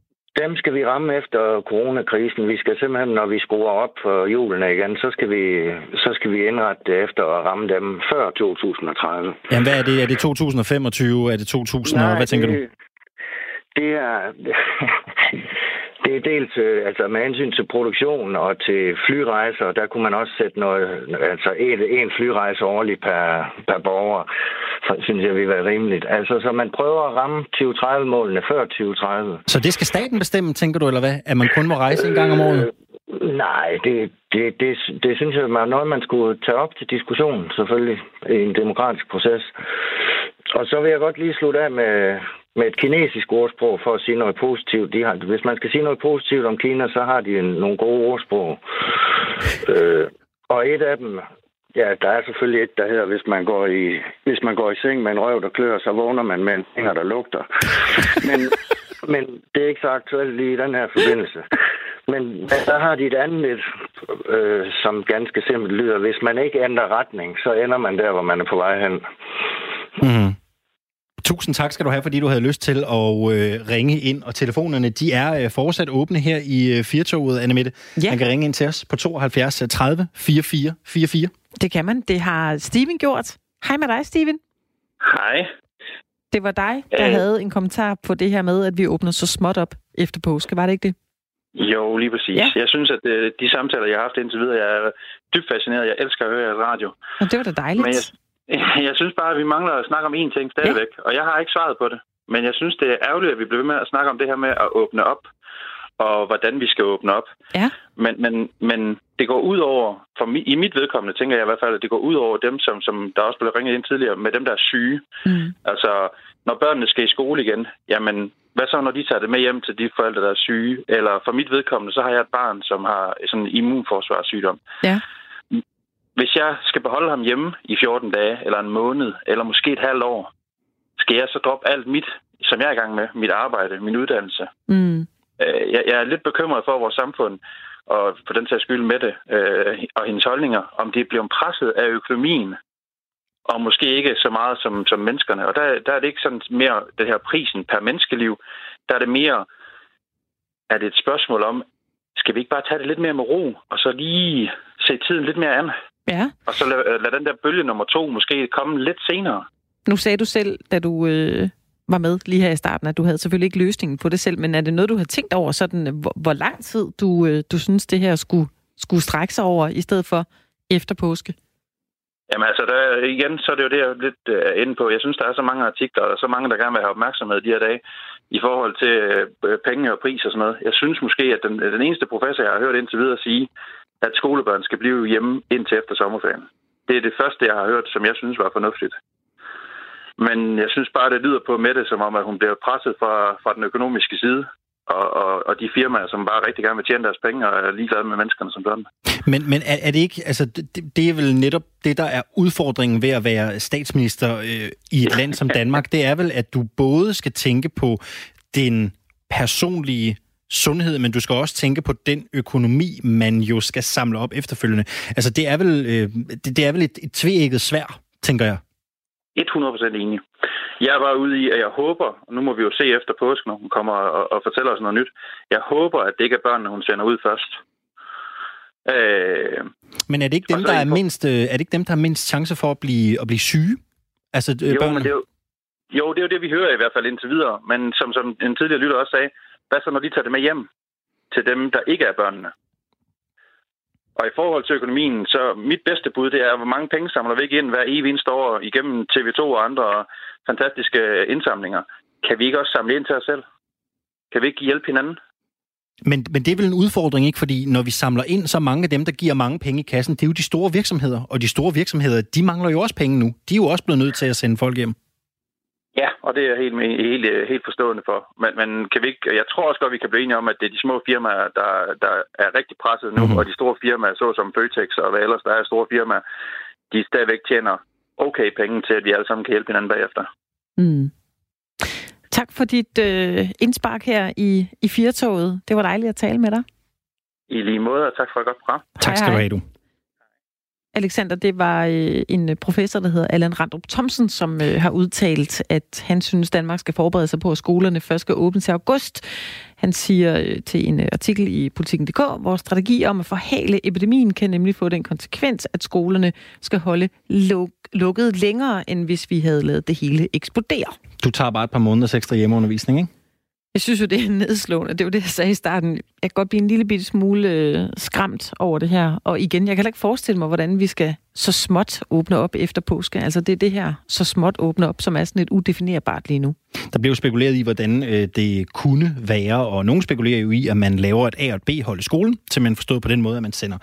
Dem skal vi ramme efter coronakrisen. Vi skal simpelthen, når vi skruer op for hjulene igen, så skal vi, så skal vi indrette det efter at ramme dem før to tusind og tredive. Jamen, hvad er det? Er det to tusind og femogtyve? Er det to tusind? Nej, hvad tænker det, du? Det er... Det er dels altså med hensyn til produktion og til flyrejser, der kunne man også sætte noget, altså en, en flyrejse årligt per, per borger, synes jeg vil være rimeligt. Altså, så man prøver at ramme tyve tredive-målene før tyve tredive. Så det skal staten bestemme, tænker du, eller hvad? At man kun må rejse en gang om året? Øh, nej, det, det, det, det synes jeg er noget, man skulle tage op til diskussion, selvfølgelig, i en demokratisk proces. Og så vil jeg godt lige slutte af med... med et kinesisk ordsprog, for at sige noget positivt. De har, hvis man skal sige noget positivt om Kina, så har de en, nogle gode ordsprog. Øh, og et af dem, ja, der er selvfølgelig et, der hedder, hvis man går i, hvis man går i seng med en røv, der klør, så vågner man med en finger, der lugter. Men, men det er ikke så aktuelt lige i den her forbindelse. Men der har de et andet, øh, som ganske simpelt lyder, hvis man ikke ændrer retning, så ender man der, hvor man er på vej hen. Mm. Tusind tak skal du have, fordi du havde lyst til at øh, ringe ind. Og telefonerne, de er øh, fortsat åbne her i øh, Fiertoget, Anne-Mette. Ja. Man kan ringe ind til os på tooghalvfjerds tredive fireogfyrre fireogfyrre. Det kan man. Det har Steven gjort. Hej med dig, Steven. Hej. Det var dig, der øh. havde en kommentar på det her med, at vi åbner så småt op efter påske. Var det ikke det? Jo, lige præcis. Ja. Jeg synes, at øh, de samtaler, jeg har haft indtil videre, jeg er dybt fascineret. Jeg elsker at høre jeres radio. Og det var da dejligt. Men jeg Jeg synes bare, at vi mangler at snakke om én ting stadigvæk, ja. Og jeg har ikke svaret på det. Men jeg synes, det er ærgerligt, at vi bliver ved med at snakke om det her med at åbne op, og hvordan vi skal åbne op. Ja. Men, men, men det går ud over, for mi, i mit vedkommende tænker jeg i hvert fald, at det går ud over dem, som, som der også blev ringet ind tidligere, med dem, der er syge. Mm. Altså, når børnene skal i skole igen, jamen, hvad så, når de tager det med hjem til de forældre, der er syge? Eller for mit vedkommende, så har jeg et barn, som har sådan en immunforsvarssygdom. Ja. Hvis jeg skal beholde ham hjemme i fjorten dage, eller en måned, eller måske et halvt år, skal jeg så droppe alt mit som jeg er i gang med, mit arbejde, min uddannelse. Mm. Jeg, jeg er lidt bekymret for vores samfund, og for den sags skyld Mette øh, og hendes holdninger, om de er blevet presset af økonomien, og måske ikke så meget som, som menneskerne. Og der, der er det ikke sådan mere det her prisen per menneskeliv. Der er det mere, er det et spørgsmål om, skal vi ikke bare tage det lidt mere med ro, og så lige se tiden lidt mere an? Ja. Og så lad, lad den der bølge nummer to måske komme lidt senere. Nu sagde du selv, da du øh, var med lige her i starten, at du havde selvfølgelig ikke løsningen på det selv, men er det noget, du har tænkt over, sådan, hvor, hvor lang tid du, øh, du synes, det her skulle, skulle strække sig over, i stedet for efter påske? Jamen altså, der, igen, så er det jo det, jeg er lidt øh, inde på. Jeg synes, der er så mange artikler, og der er så mange, der gerne vil have opmærksomhed de her dage, i forhold til øh, penge og pris og sådan noget. Jeg synes måske, at den, den eneste professor, jeg har hørt indtil videre sige, at skolebørn skal blive hjemme indtil efter sommerferien. Det er det første, jeg har hørt, som jeg synes var fornuftigt. Men jeg synes bare, det lyder på Mette, som om, at hun bliver presset fra, fra den økonomiske side. Og, og, og de firmaer, som bare rigtig gerne vil tjene deres penge, og er ligeglade med menneskerne som sådan. Men, men er, er det ikke, altså det, det er vel netop det, der er udfordringen ved at være statsminister øh, i et land som Danmark, det er vel, at du både skal tænke på den personlige sundhed, men du skal også tænke på den økonomi, man jo skal samle op efterfølgende. Altså det er vel, øh, det, det er vel et, et tveægget sværd, tænker jeg. hundrede procent enig. Jeg er bare ude i, at jeg håber, og nu må vi jo se efter påsken, når hun kommer og, og fortæller os noget nyt, jeg håber, at det ikke er børnene, hun sender ud først. Øh, men er det, ikke dem, der er, mindst, er det ikke dem, der har mindst chance for at blive, at blive syge? Altså, jo, børnene? Men det er jo, jo, det er jo det, vi hører i hvert fald indtil videre. Men som, som en tidligere lytter også sagde, hvad så, når de tager det med hjem til dem, der ikke er børnene? Og i forhold til økonomien, så mit bedste bud, det er, hvor mange penge samler vi ikke ind hver evig eneste år igennem T V to og andre fantastiske indsamlinger. Kan vi ikke også samle ind til os selv? Kan vi ikke hjælpe hinanden? Men, men det er vel en udfordring, ikke? Fordi når vi samler ind, så mange af dem, der giver mange penge i kassen, det er jo de store virksomheder. Og de store virksomheder, de mangler jo også penge nu. De er jo også blevet nødt til at sende folk hjem. Ja, og det er jeg helt, helt, helt forstående for. Men, men kan vi ikke, jeg tror også godt, vi kan blive enige om, at det er de små firmaer, der, der er rigtig presset nu, mm-hmm. og de store firmaer, såsom Føtex og hvad ellers der er store firmaer, de stadigvæk tjener okay penge til, at vi alle sammen kan hjælpe hinanden bagefter. Mm. Tak for dit øh, indspark her i, i Fiertoget. Det var dejligt at tale med dig. I lige måde, og tak for et godt program. Tak skal du have, du. Alexander, det var en professor, der hedder Allan Randrup Thomsen, som har udtalt, at han synes, Danmark skal forberede sig på, at skolerne først skal åbne til august. Han siger til en artikel i Politiken punktum d k, vores strategi om at forhale epidemien kan nemlig få den konsekvens, at skolerne skal holde luk- lukket længere, end hvis vi havde lavet det hele eksplodere. Du tager bare et par måneders ekstra hjemmeundervisning, ikke? Jeg synes jo, det er nedslående. Det var det, jeg sagde i starten. Jeg kan godt blive en lille bitte smule øh, skræmt over det her. Og igen, jeg kan heller ikke forestille mig, hvordan vi skal så småt åbne op efter påske. Altså det er det her så småt åbne op, som er sådan lidt udefinerbart lige nu. Der blev spekuleret i, hvordan øh, det kunne være, og nogen spekulerer jo i, at man laver et A- og et B-hold i skolen, til man forstår på den måde, at man sender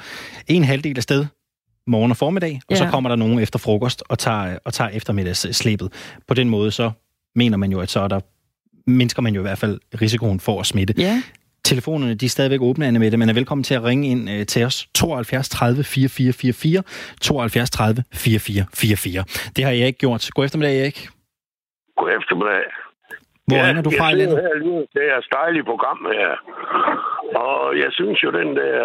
en halvdel af sted morgen og formiddag, og ja. Så kommer der nogen efter frokost og tager, og tager eftermiddagsslæbet. På den måde, så mener man jo, at så er der mindsker man jo i hvert fald risikoen for at smitte. Ja. Telefonerne, de er stadigvæk åbne, Anne-Mette. Man er velkommen til at ringe ind øh, til os. tooghalvfjerds tredive fireogfyrre fireogfyrre. tooghalvfjerds tredive fireogfyrre fireogfyrre. Det har jeg ikke gjort. God eftermiddag, Erik. God eftermiddag. Hvor ja, er du fra i landet? Jeg synes her, det er et dejligt program her. Og jeg synes jo, den der,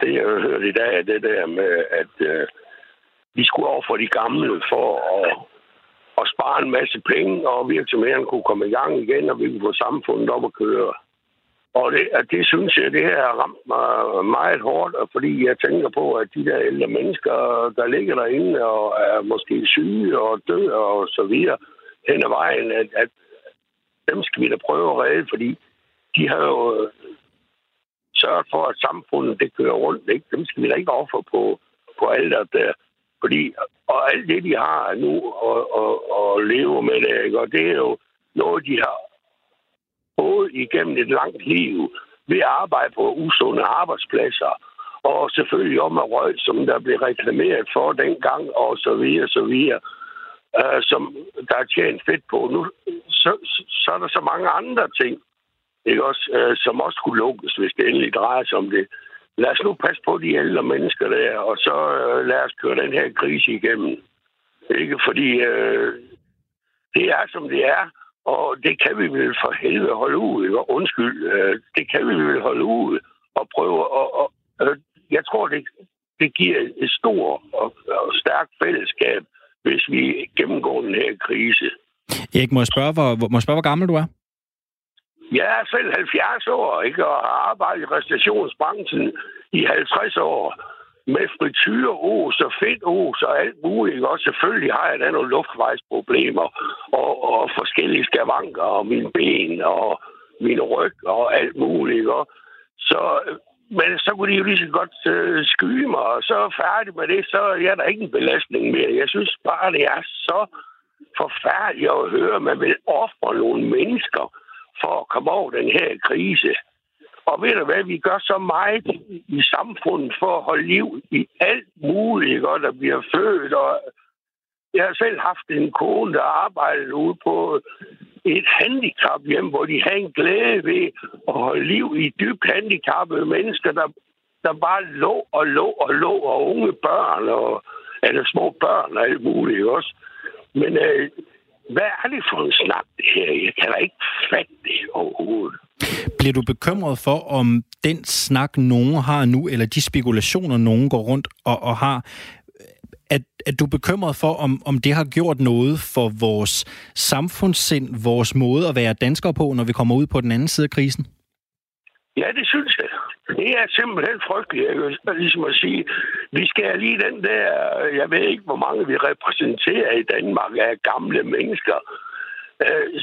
det jeg har hørt i dag, er det der med, at øh, vi skulle over for de gamle for at og spare en masse penge, og virksomhederne kunne komme i gang igen, og vi kunne få samfundet op at køre. Og det, at det synes jeg, det her har ramt mig meget hårdt, fordi jeg tænker på, at de der ældre mennesker, der ligger derinde og er måske syge og dør og så videre hen ad vejen, at, at dem skal vi da prøve at redde, fordi de har jo sørget for, at samfundet det kører rundt. Ikke? Dem skal vi da ikke ofre på, på alderet der. Fordi, og alt det, de har nu at leve med, det, ikke? Og det er jo noget, de har fået igennem et langt liv ved at arbejde på usunde arbejdspladser. Og selvfølgelig om at røg, som der blev reklameret for dengang, og så videre, så videre, øh, som der er tjent fedt på. Nu, så, så er der så mange andre ting, ikke? Også, øh, som også kunne lukkes, hvis det endelig drejer sig om det. Lad os nu passe på de ældre mennesker der, og så øh, lad os køre den her krise igennem. Ikke? Fordi øh, det er, som det er, Og det kan vi vel for helvede holde ud. Undskyld, det kan vi vel holde ud og prøve. Og, og, jeg tror, det, det giver et stort og, og stærkt fællesskab, hvis vi gennemgår den her krise. Erik, må jeg spørge, hvor, må jeg spørge, hvor gammel du er? Jeg er selv halvfjerds år, ikke? Og har arbejdet i restaurationsbranchen i halvtreds år. Med frityreos og fedtos og alt muligt. Og selvfølgelig har jeg da nogle luftvejsproblemer og, og forskellige skavanker og mine ben og min ryg og alt muligt. Og så, men så kunne de jo lige så godt øh, skyde mig, og så færdig med det, så er jeg da ikke en belastning mere. Jeg synes bare, det er så forfærdeligt at høre, at man vil ofre nogle mennesker for at komme over den her krise. Og ved du hvad, vi gør så meget i samfundet for at holde liv i alt muligt, og der bliver født. Og jeg har selv haft en kone, der arbejdede ude på et handicaphjem, hvor de havde en glæde ved at holde liv i dybt handicappede mennesker, der, der bare lå og lå og lå, og unge børn, og, eller små børn og alt muligt også. Men øh, hvad er det for en snak, det her? Jeg kan da ikke fatte det overhovedet. Bliver du bekymret for, om den snak, nogen har nu, eller de spekulationer, nogen går rundt og, og har, at, at du er bekymret for, om, om det har gjort noget for vores samfundssind, vores måde at være danskere på, når vi kommer ud på den anden side af krisen? Ja, det synes jeg. Det er simpelthen frygteligt, jeg ligesom at sige. Vi skal have lige den der, jeg ved ikke, hvor mange vi repræsenterer i Danmark af gamle mennesker.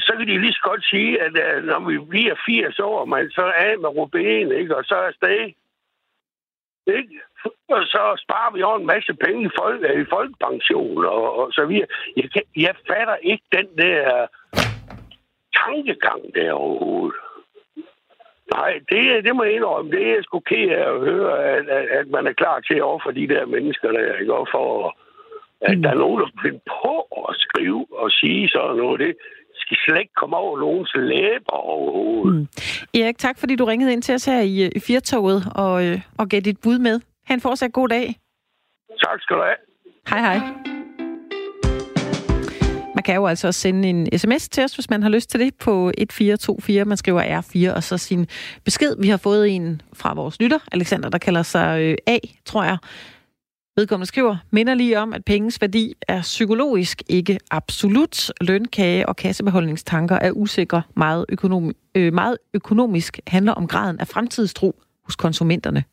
Så kan de lige så godt sige, at når vi bliver firs år, man så er af med rubén, ikke? Og så er afsted. Ikke? Og så sparer vi jo en masse penge i, folk, i folkepension og, og så videre. Jeg, kan, jeg fatter ikke den der tankegang der overhovedet. Nej, det, det må jeg indrømme. Det er sgu ked af at høre, at, at, at man er klar til at ofre de der mennesker der, ikke? Og for at der er nogen, der finder på at skrive og sige sådan noget. Det skal slet ikke komme over nogens læber overhovedet. Mm. Erik, tak fordi du ringede ind til os her i, i Fiertoget og, øh, og gav dit bud med. Ha' en fortsat god dag. Tak skal du have. Hej hej. Man kan jo altså også sende en sms til os, hvis man har lyst til det, på et fire to fire. Man skriver R fire, og så sin besked. Vi har fået en fra vores lytter, Alexander, der kalder sig A, tror jeg. Vedkommende skriver, minder lige om, at pengens værdi er psykologisk ikke absolut. Lønkage og kassebeholdningstanker er usikre. Meget, økonomi- øh, meget økonomisk handler om graden af fremtidstro hos konsumenterne.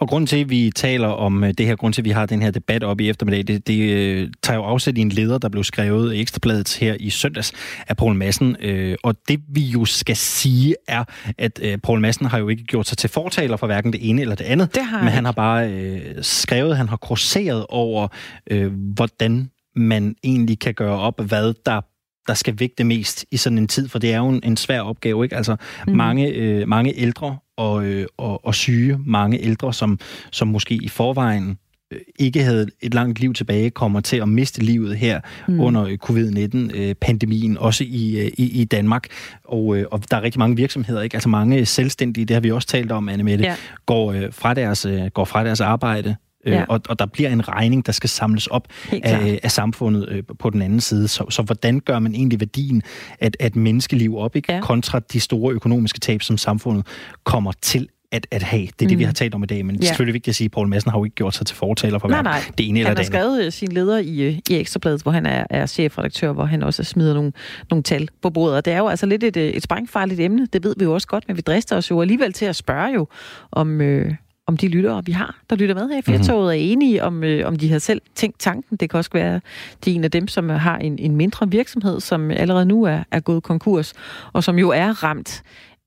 Og grunden til, at vi taler om det her, grund til, at vi har den her debat op i eftermiddag, det, det tager jo afsæt i en leder, der blev skrevet i Ekstrabladet her i søndags af Poul Madsen. Og det vi jo skal sige er, at Poul Madsen har jo ikke gjort sig til fortaler for hverken det ene eller det andet. Det har men han har bare øh, skrevet, han har kurseret over, øh, hvordan man egentlig kan gøre op, hvad der der skal vægte mest i sådan en tid, for det er jo en, en svær opgave, ikke? Altså mm. mange, øh, mange ældre og, øh, og, og syge, mange ældre, som, som måske i forvejen øh, ikke havde et langt liv tilbage, kommer til at miste livet her mm. under covid nitten-pandemien, øh, også i, øh, i, i Danmark. Og, øh, og der er rigtig mange virksomheder, ikke? Altså mange selvstændige, det har vi også talt om, Anne-Mette, ja. går, øh, fra deres, øh, går fra deres arbejde. Ja. Og, og der bliver en regning, der skal samles op af, af samfundet øh, på den anden side. Så, så hvordan gør man egentlig værdien at, at menneskeliv op, ikke? Ja. Kontra de store økonomiske tab, som samfundet kommer til at, at have? Det er det, mm. vi har talt om i dag, men ja. det er selvfølgelig vigtigt at sige, at Poul Madsen har jo ikke gjort sig til fortaler for nej, nej. det ene eller det andet. Han har skrevet sin leder i, i Ekstrabladet, hvor han er, er chefredaktør, hvor han også smider nogle, nogle tal på bordet. Og det er jo altså lidt et, et sprængfarligt emne, det ved vi jo også godt, men vi drister os jo alligevel til at spørge jo om... Øh om de lyttere, vi har, der lytter med her i Fiertoget, er enige, om, øh, om de har selv tænkt tanken. Det kan også være, de er en af dem, som har en, en mindre virksomhed, som allerede nu er, er gået konkurs, og som jo er ramt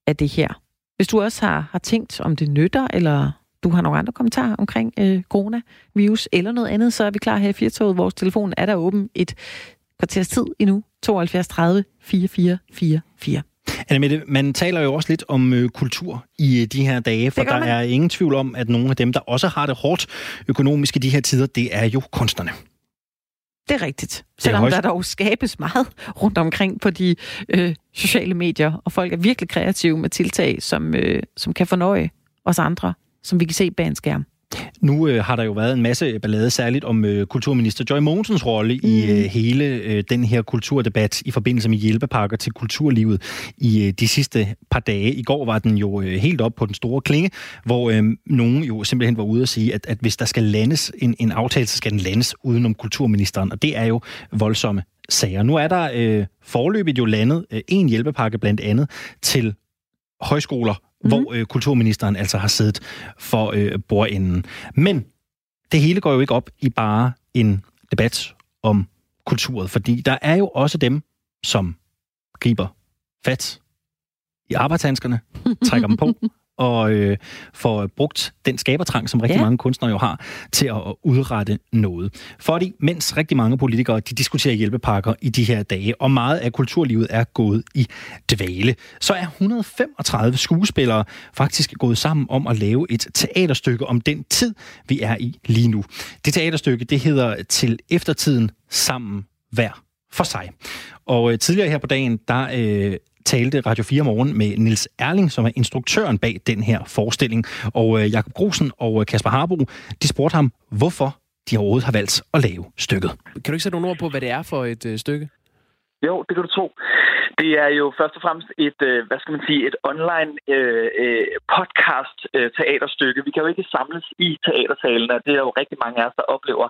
af det her. Hvis du også har, har tænkt, om det nytter, eller du har nogle andre kommentarer omkring øh, coronavirus eller noget andet, så er vi klar her i Fiertoget. Vores telefon er der åben et kvarters tid endnu, syv to tre nul fire fire fire fire. Anne-Mette, man taler jo også lidt om ø, kultur i ø, de her dage, for der er ingen tvivl om, at nogle af dem, der også har det hårdt økonomisk i de her tider, det er jo kunstnerne. Det er rigtigt. Selvom det er højst... der dog skabes meget rundt omkring på de ø, sociale medier, og folk er virkelig kreative med tiltag, som, ø, som kan fornøje os andre, som vi kan se bag en skærm. Nu øh, har der jo været en masse ballade, særligt om øh, kulturminister Joy Mogensens rolle mm. i øh, hele øh, den her kulturdebat i forbindelse med hjælpepakker til kulturlivet i øh, de sidste par dage. I går var den jo øh, helt op på den store klinge, hvor øh, nogen jo simpelthen var ude at sige, at, at hvis der skal landes en, en aftale, så skal den landes udenom kulturministeren, og det er jo voldsomme sager. Nu er der øh, forløbigt jo landet øh, en hjælpepakke blandt andet til højskoler, mm-hmm. hvor øh, kulturministeren altså har siddet for øh, bordenden. Men det hele går jo ikke op i bare en debat om kulturet, fordi der er jo også dem, som griber fat i arbejdshandskerne, trækker dem på og øh, får brugt den skabertrang, som rigtig ja. mange kunstnere jo har, til at udrette noget. Fordi mens rigtig mange politikere, de diskuterer hjælpepakker i de her dage, og meget af kulturlivet er gået i dvale, så er et hundrede og femogtredive skuespillere faktisk gået sammen om at lave et teaterstykke om den tid, vi er i lige nu. Det teaterstykke, det hedder Til Eftertiden, Sammen Hver for Sig. Og øh, tidligere her på dagen, der... Øh, talte Radio fire Morgen med Niels Erling, som er instruktøren bag den her forestilling. Og Jakob Grusen og Kasper Harbo, de spurgte ham, hvorfor de overhovedet har valgt at lave stykket. Kan du ikke sætte nogle ord på, hvad det er for et øh, stykke? Jo, det kan du tro. Det er jo først og fremmest et, øh, hvad skal man sige, et online øh, podcast-teaterstykke. Øh, vi kan jo ikke samles i teatersalene, og det er jo rigtig mange af os, der oplever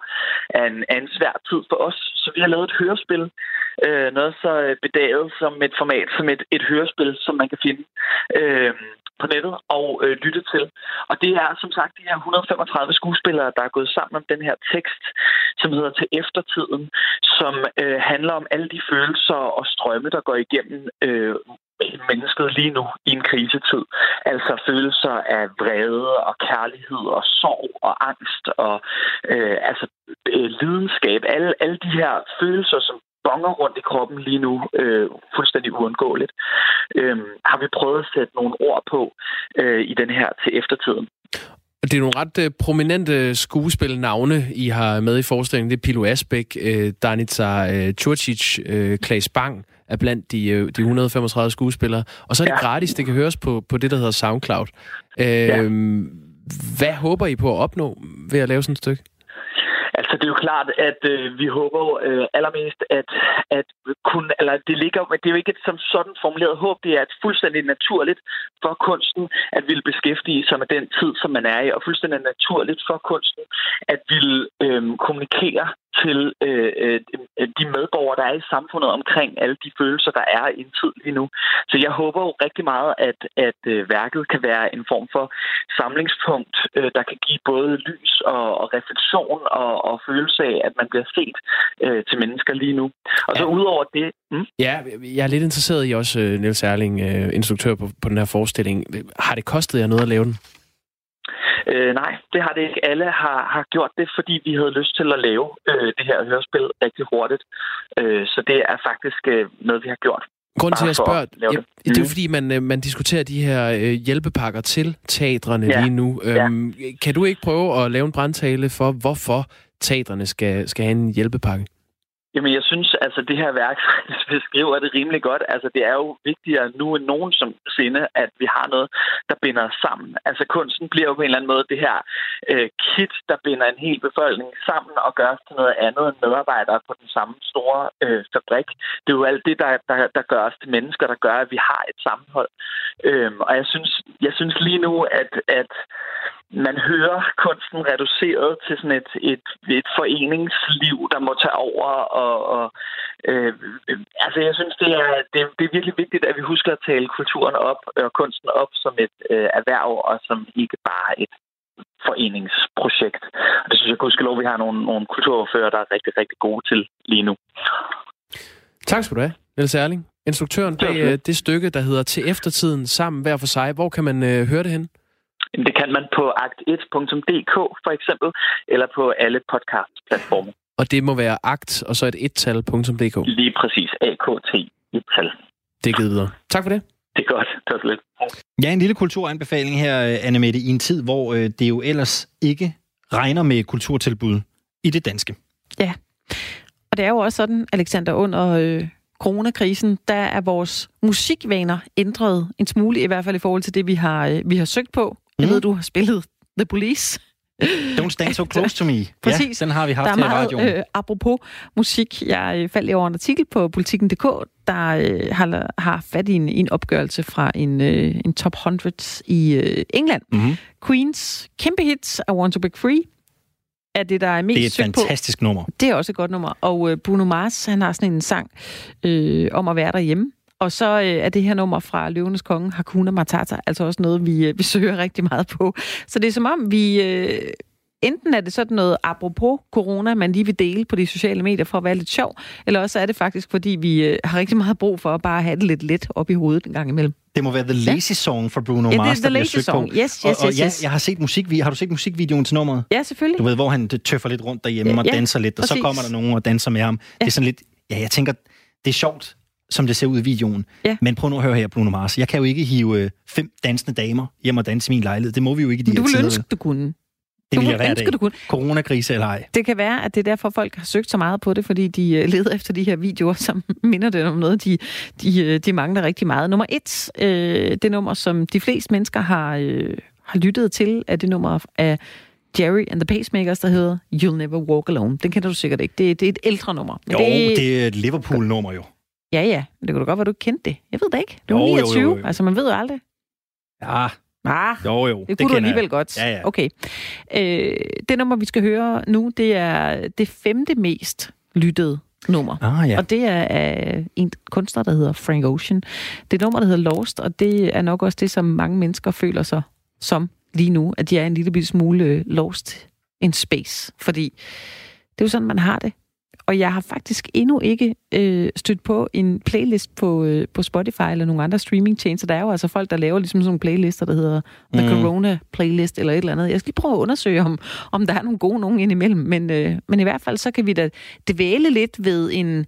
en, en svær tid for os. Så vi har lavet et hørespil, øh, noget så bedaget som et format, som et, et hørespil, som man kan finde øh, på nettet og øh, lytte til. Og det er som sagt de her et hundrede og femogtredive skuespillere, der er gået sammen om den her tekst, som hedder Til Eftertiden, som øh, handler om alle de følelser og strømme, der går igennem øh, mennesket lige nu i en krisetid. Altså følelser af vrede og kærlighed og sorg og angst og øh, altså øh, lidenskab. Alle, alle de her følelser, som bonger rundt i kroppen lige nu, øh, fuldstændig uundgåeligt, øh, har vi prøvet at sætte nogle ord på øh, i den her Til Eftertiden. Det er nogle ret øh, prominente skuespilnavne, I har med i forestillingen. Det er Pilou Asbæk, øh, Danica øh, Turcic, øh, Claes Bang er blandt de, øh, de et hundrede og femogtredive skuespillere. Og så er det ja. gratis, det kan høres på, på det, der hedder SoundCloud. Øh, ja. Hvad håber I på at opnå ved at lave sådan et stykke? Altså, det er jo klart, at øh, vi håber øh, allermest, at, at kun... Eller, det ligger, men det er jo ikke et som sådan formuleret håb. Det er et fuldstændig naturligt for kunsten at ville beskæftige sig med den tid, som man er i, og fuldstændig naturligt for kunsten at ville øh, kommunikere til øh, øh, de medborgere, der er i samfundet omkring alle de følelser, der er i en tid lige nu. Så jeg håber jo rigtig meget, at, at øh, værket kan være en form for samlingspunkt, øh, der kan give både lys og, og refleksion og, og følelse af, at man bliver set øh, til mennesker lige nu. Og så ja. udover det... Mm? Ja, jeg er lidt interesseret i også, Niels Erling, øh, instruktør på, på den her forestilling. Har det kostet jer noget at lave den? Øh, nej, det har det ikke. Alle har, har gjort det, fordi vi havde lyst til at lave øh, det her hørespil rigtig hurtigt. Øh, så det er faktisk øh, noget, vi har gjort. Grunden til, at jeg spørger, ja, det er jo mm. fordi, man, man diskuterer de her hjælpepakker til teatrene ja. lige nu. Øhm, ja. Kan du ikke prøve at lave en brandtale for, hvorfor teatrene skal, skal have en hjælpepakke? Jamen, jeg synes, altså det her værk beskriver det rimelig godt. Altså, det er jo vigtigere nu end nogen som sinde, at vi har noget, der binder os sammen. Altså, kunsten bliver jo på en eller anden måde det her øh, kit, der binder en hel befolkning sammen og gør os til noget andet end medarbejdere på den samme store øh, fabrik. Det er jo alt det, der, der, der gør os til mennesker, der gør, at vi har et sammenhold. Øhm, og jeg synes, jeg synes lige nu, at... at man hører kunsten reduceret til sådan et, et, et foreningsliv, der må tage over. Og, og, øh, øh, altså, jeg synes, det er, det, det er virkelig vigtigt, at vi husker at tale kulturen op og kunsten op som et øh, erhverv, og som ikke bare et foreningsprojekt. Og det synes jeg, gudskelov, vi har nogle, nogle kulturordfører, der er rigtig, rigtig gode til lige nu. Tak skal du have, Niels Erling. Instruktøren bag øh, det stykke, der hedder Til Eftertiden, Sammen Hver for Sig. Hvor kan man øh, høre det henne? Det kan man på akt et punktum d k for eksempel, eller på alle podcastplatformer. Og det må være akt, og så et et tal punktum d k. Lige præcis. A K T et tal. Det er givet videre. Tak for det. Det er godt. Tak for lidt. Ja, en lille kulturanbefaling her, Anne-Mette, i en tid, hvor det jo ellers ikke regner med kulturtilbud i det danske. Ja, og det er jo også sådan, Alexander, under... Øh coronakrisen, der er vores musikvaner ændret en smule, i hvert fald i forhold til det, vi har, vi har søgt på. Jeg ved, du har spillet The Police Don't stand so close to me. Præcis. Ja, den har vi haft her i radioen. Der er meget, øh, apropos musik. Jeg faldt over en artikel på Politiken punktum d k, der øh, har, har fat i en, en opgørelse fra en, øh, en top hundrede i øh, England. Mm-hmm. Queens kæmpe hits, I Want to Break Free, er det, der er mest søgt på. Det er et fantastisk på. nummer. Det er også et godt nummer. Og øh, Bruno Mars, han har sådan en sang øh, om at være derhjemme. Og så øh, er det her nummer fra Løvenes Konge, Hakuna Matata, altså også noget, vi, øh, vi søger rigtig meget på. Så det er som om, vi... Øh, enten er det sådan noget, apropos corona, man lige vil dele på de sociale medier for at være lidt sjov, eller også er det faktisk, fordi vi øh, har rigtig meget brug for at bare have det lidt let op i hovedet en gang imellem. Det må være The Lazy Song for Bruno Mars, ja, det er The Lazy Song. Yes, yes, og, og yes, yes. Ja, jeg har set musik. Har du set musikvideoen til nummeret? Ja, selvfølgelig. Du ved, hvor han tøffer lidt rundt derhjemme, ja, og danser, ja, lidt, og præcis. Så kommer der nogen og danser med ham. Ja. Det er sådan lidt... Ja, jeg tænker, det er sjovt, som det ser ud i videoen. Ja. Men prøv nu at høre her, Bruno Mars. Jeg kan jo ikke hive fem dansende damer hjem og danse i min lejlighed. Det må vi jo ikke i de her tider. Du ville ønske, du kunne. Det ville jeg hver dag. Coronakrise eller ej. Det kan være, at det er derfor, folk har søgt så meget på det, fordi de leder efter de her videoer, som minder dem om noget, de, de, de mangler rigtig meget. Nummer et, øh, det nummer, som de fleste mennesker har, øh, har lyttet til, er det nummer af Jerry and the Pacemakers, der hedder You'll Never Walk Alone. Den kender du sikkert ikke. Det, det er et ældre nummer. Jo, det, det er et Liverpool-nummer jo. Ja, ja. Det kunne da godt være, du kendte det. Jeg ved det ikke. Du er niogtyve. Jo, jo, jo. Altså, man ved jo aldrig. Ja, Ah, jo, jo. Det, det kunne du alligevel jeg. godt. Ja, ja. Okay. Øh, det nummer, vi skal høre nu, det er det femte mest lyttede nummer. Ah, ja. Og det er af en kunstner, der hedder Frank Ocean. Det nummer, der hedder Lost, og det er nok også det, som mange mennesker føler sig som lige nu, at de er en lille smule lost in space. Fordi det er jo sådan, man har det. Og jeg har faktisk endnu ikke øh, stødt på en playlist på, øh, på Spotify eller nogle andre streamingtjenester. Der er jo altså folk, der laver ligesom sådan nogle playlister, der hedder The mm. Corona Playlist eller et eller andet. Jeg skal lige prøve at undersøge, om, om der er nogle gode nogen indimellem. Men, øh, men i hvert fald, så kan vi da dvæle lidt ved en...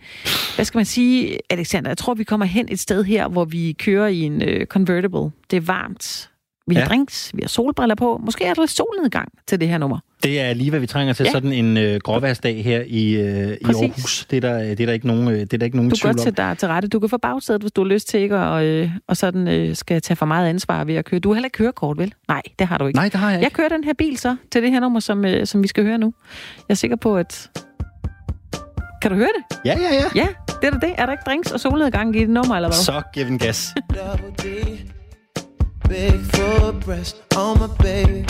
Hvad skal man sige, Alexander? Jeg tror, vi kommer hen et sted her, hvor vi kører i en øh, convertible. Det er varmt. Vi har ja. drinks, vi har solbriller på. Måske er der lidt solnedgang til det her nummer. Det er lige, hvad vi trænger til, ja. sådan en øh, gråværsdag her i, øh, i Aarhus. Det er der, det er der ikke nogen, øh, det er der ikke nogen tvivl om. Du kan godt sætte dig til rette. Du kan få bagsædet, hvis du har lyst til ikke, og, øh, og sådan øh, skal tage for meget ansvar ved at køre. Du har heller ikke kørekort, vel? Nej, det har du ikke. Nej, det har jeg ikke. Jeg kører den her bil så til det her nummer, som, øh, som vi skal høre nu. Jeg er sikker på, at... Kan du høre det? Ja, ja, ja. Ja, det er da det. Er der ikke drinks og solnedgang i det nummer, eller hvad? Så giv den gas. Big full breast on my baby.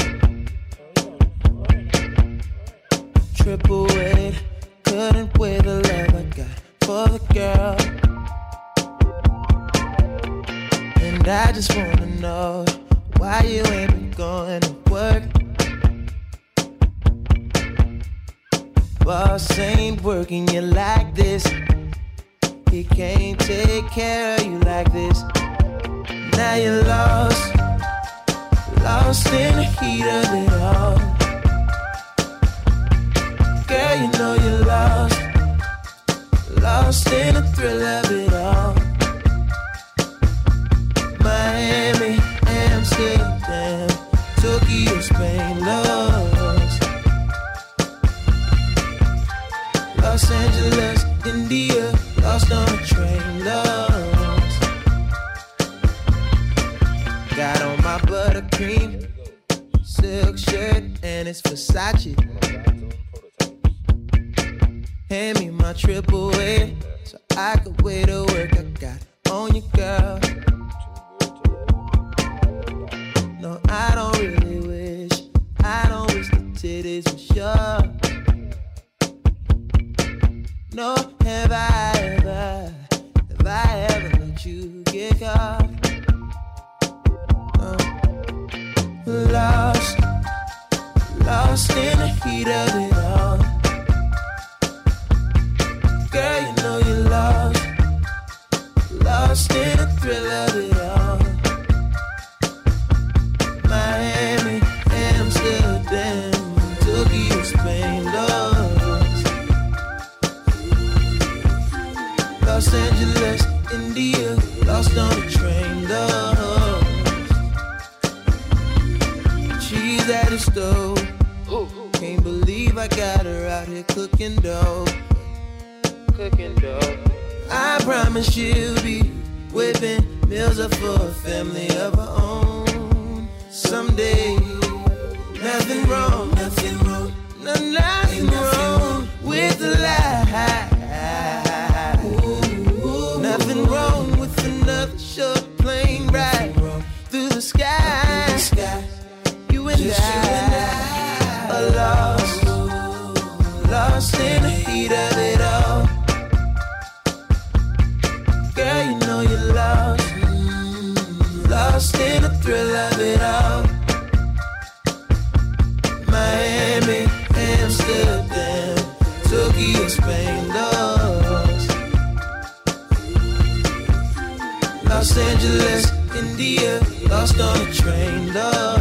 Triple weight, couldn't wait the love I got for the girl. And I just wanna know why you ain't been going to work. Boss ain't working you like this. He can't take care of you like this. Now you're lost, lost in the heat of it all. Girl, you know you're lost, lost in the thrill of it all. Miami, Amsterdam, Tokyo, Spain, lost. Los Angeles, India, lost on a train, lost. Got on my buttercream silk shirt and it's Versace. Hand me my triple A so I could wear the work I got on you, girl. No, I don't really wish, I don't wish the titties were sure. No, have I ever, have I ever let you get caught? Lost, lost in the heat of it all. Girl, you know you're lost, lost in the thrill of it all. Miami, Amsterdam, Tokyo, Spain, lost. Los Angeles, India, lost on the train, lost. At a stove, can't believe I got her out here cooking dough. Cooking dough. I promise she'll be whipping meals up for a family of her own someday. Nothing wrong, nothing wrong, nothing, nothing wrong with the life. Ooh, ooh. Nothing wrong with another short plane ride through the sky. Through the sky. You and just I, you and I are lost, lost in the heat of it all. Girl, you know you're lost, mm, lost in the thrill of it all. Miami, Amsterdam, Tokyo, Spain, lost. Los Angeles, India, lost on a train, lost.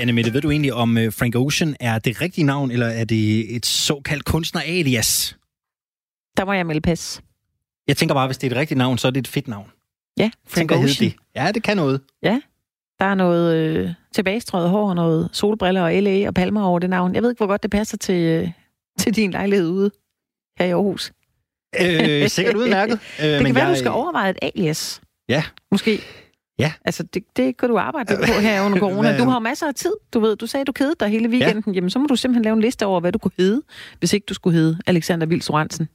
Anne-Mette, ved du egentlig, om Frank Ocean er det rigtige navn, eller er det et såkaldt kunstner-alias? Der må jeg melde pas. Jeg tænker bare, hvis det er et rigtigt navn, så er det et fedt navn. Ja, Frank tænker, Ocean. Det. Ja, det kan noget. Ja, der er noget øh, tilbagestrøget hår, noget solbriller og L A og palmer over det navn. Jeg ved ikke, hvor godt det passer til, øh, til din lejlighed ude her i Aarhus. Øh, sikkert udmærket. Øh, det men kan være, jeg... du skal overveje et alias. Ja. Måske. Ja. Altså, det, det kan du arbejde på her under corona. Du har masser af tid, du ved. Du sagde, du kedede dig hele weekenden. Ja. Jamen, så må du simpelthen lave en liste over, hvad du kunne hedde, hvis ikke du skulle hedde Alexander Hils-Lorentzen.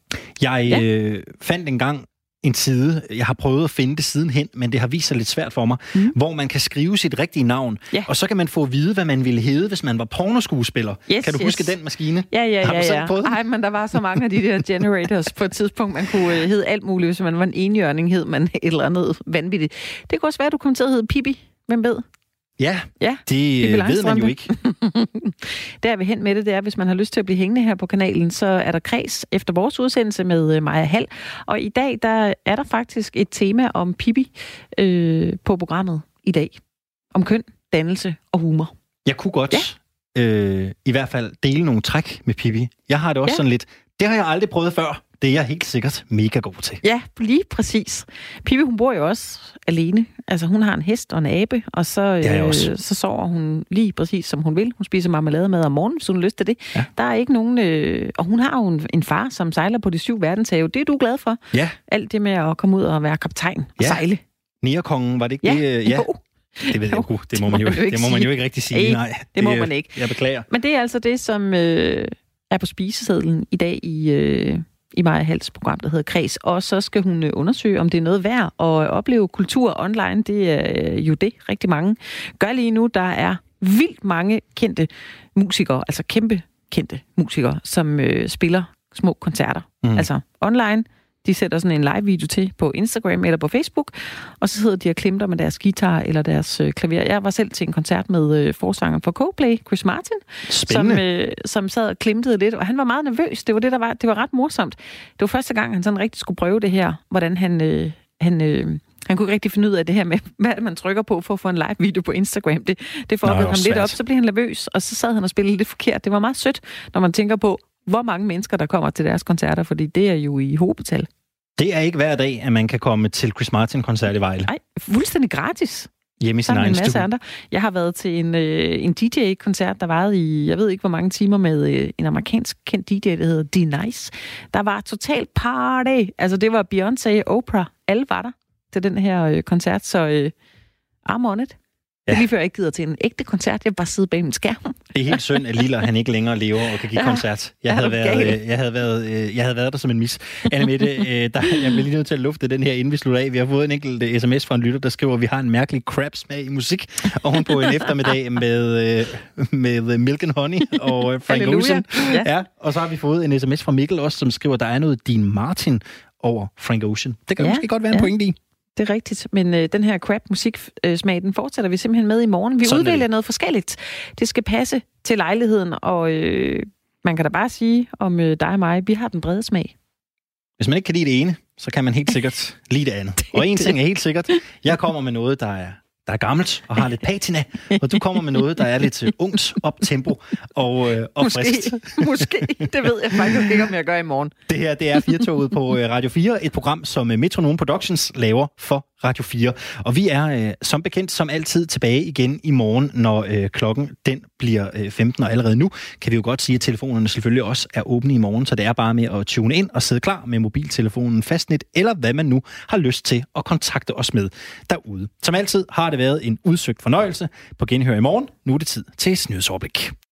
Jeg ja. øh, fandt engang en side. Jeg har prøvet at finde det sidenhen, men det har vist sig lidt svært for mig, mm. hvor man kan skrive sit rigtige navn, ja. Og så kan man få at vide, hvad man ville hedde, hvis man var pornoskuespiller. Yes, kan du yes. huske den maskine? Ja, ja, har ja. ja. Ej, men der var så mange af de der generators på et tidspunkt, man kunne øh, hedde alt muligt. Hvis man var en enhjørning, hed man et eller andet vanvittigt. Det kunne også være, at du kom til at hedde Pippi. Hvem ved? Ja, ja det øh, ved man jo ikke. Der vi hen med det, det er, hvis man har lyst til at blive hængende her på kanalen, så er der Kreds efter vores udsendelse med øh, Maja Hall. Og i dag, der er der faktisk et tema om Pippi øh, på programmet i dag. Om køn, dannelse og humor. Jeg kunne godt ja. øh, i hvert fald dele nogle træk med Pippi. Jeg har det også ja. sådan lidt, det har jeg aldrig prøvet før. Det er jeg helt sikkert mega god til. Ja, lige præcis. Pippi, hun bor jo også alene. Altså, hun har en hest og en abe, og så, øh, så sover hun lige præcis, som hun vil. Hun spiser marmelademad om morgenen, hvis hun har lyst til det. Ja. Der er ikke nogen... Øh, og hun har jo en, en far, som sejler på de syv verdenshave. Det er du glad for. Ja. Alt det med at komme ud og være kaptajn og ja. sejle. Nierkongen, var det ikke ja. det? Ja, jo. Det ved jeg ikke. Det må man jo, det må man jo, det må man jo ikke rigtig sige. Ej, nej, det, det må man ikke. Jeg beklager. Men det er altså det, som øh, er på spisesedlen i dag i... Øh, i Maja Halls program, der hedder Kreds. Og så skal hun undersøge, om det er noget værd at opleve kultur online. Det er jo det, rigtig mange gør lige nu. Der er vildt mange kendte musikere, altså kæmpe kendte musikere, som øh, spiller små koncerter. Mm. Altså online. De sætter sådan en live-video til på Instagram eller på Facebook, og så sidder de og klimter med deres guitar eller deres øh, klaver. Jeg var selv til en koncert med øh, forsangeren for Coldplay, Chris Martin, som, øh, som sad og klimtede lidt, og han var meget nervøs. Det var det, der var, det var ret morsomt. Det var første gang, han sådan rigtig skulle prøve det her, hvordan han... Øh, han øh, Han kunne ikke rigtig finde ud af det her med, hvad man trykker på for at få en live-video på Instagram. Det, det forhoppede Nå, ham lidt svært. op, så blev han nervøs, og så sad han og spillede lidt forkert. Det var meget sødt, når man tænker på, hvor mange mennesker, der kommer til deres koncerter, fordi det er jo i hovedbetal. Det er ikke hver dag, at man kan komme til Chris Martin-koncert i Vejle. Nej, fuldstændig gratis. Hjemme i sin egen masse andre. Jeg har været til en, øh, en D J-koncert, der varede i, jeg ved ikke hvor mange timer, med øh, en amerikansk kendt D J, der hedder D. Nice. Der var totalt party. Altså, det var Beyoncé, Oprah, alle var der til den her øh, koncert, så øh, I'm on it. Ja. Det er lige før jeg ikke gider til en ægte koncert. Jeg bare sidder bag min skærm. Det er helt synd, at Liller han ikke længere lever og kan give ja. koncert. Jeg havde, været, øh, jeg, havde været, øh, jeg havde været der som en mis. Anne-Mette, øh, der, jeg bliver lige nødt til at lufte den her, inden vi slutter af. Vi har fået en enkelt uh, sms fra en lytter, der skriver, at vi har en mærkelig crap-smag i musik. Og hun på en eftermiddag med, øh, med Milk and Honey og øh, Frank Ocean. Ja. Ja. Og så har vi fået en sms fra Mikkel også, som skriver, at der er noget Dean Martin over Frank Ocean. Det kan ja. måske godt være en ja. pointe i. Det er rigtigt, men øh, den her crap-musiksmag, den fortsætter vi simpelthen med i morgen. Vi Sådan udvælger det. noget forskelligt. Det skal passe til lejligheden, og øh, man kan da bare sige om øh, dig og mig, vi har den brede smag. Hvis man ikke kan lide det ene, så kan man helt sikkert lide det andet. Og en ting er helt sikkert, jeg kommer med noget, der er der er gammelt og har lidt patina, og du kommer med noget, der er lidt ungt, optempo og, øh, og måske, frist. Måske, det ved jeg faktisk ikke, om jeg gør i morgen. Det her, det er Fiertoget på Radio fire, et program, som Metronome Productions laver for Radio fire. Og vi er øh, som bekendt, som altid, tilbage igen i morgen, når øh, klokken den bliver øh, femten, og allerede nu kan vi jo godt sige, at telefonerne selvfølgelig også er åbne i morgen, så det er bare med at tune ind og sidde klar med mobiltelefonen, fastnet, eller hvad man nu har lyst til at kontakte os med derude. Som altid har det været en udsøgt fornøjelse. På genhør i morgen. Nu er det tid til et nyhedsoverblik.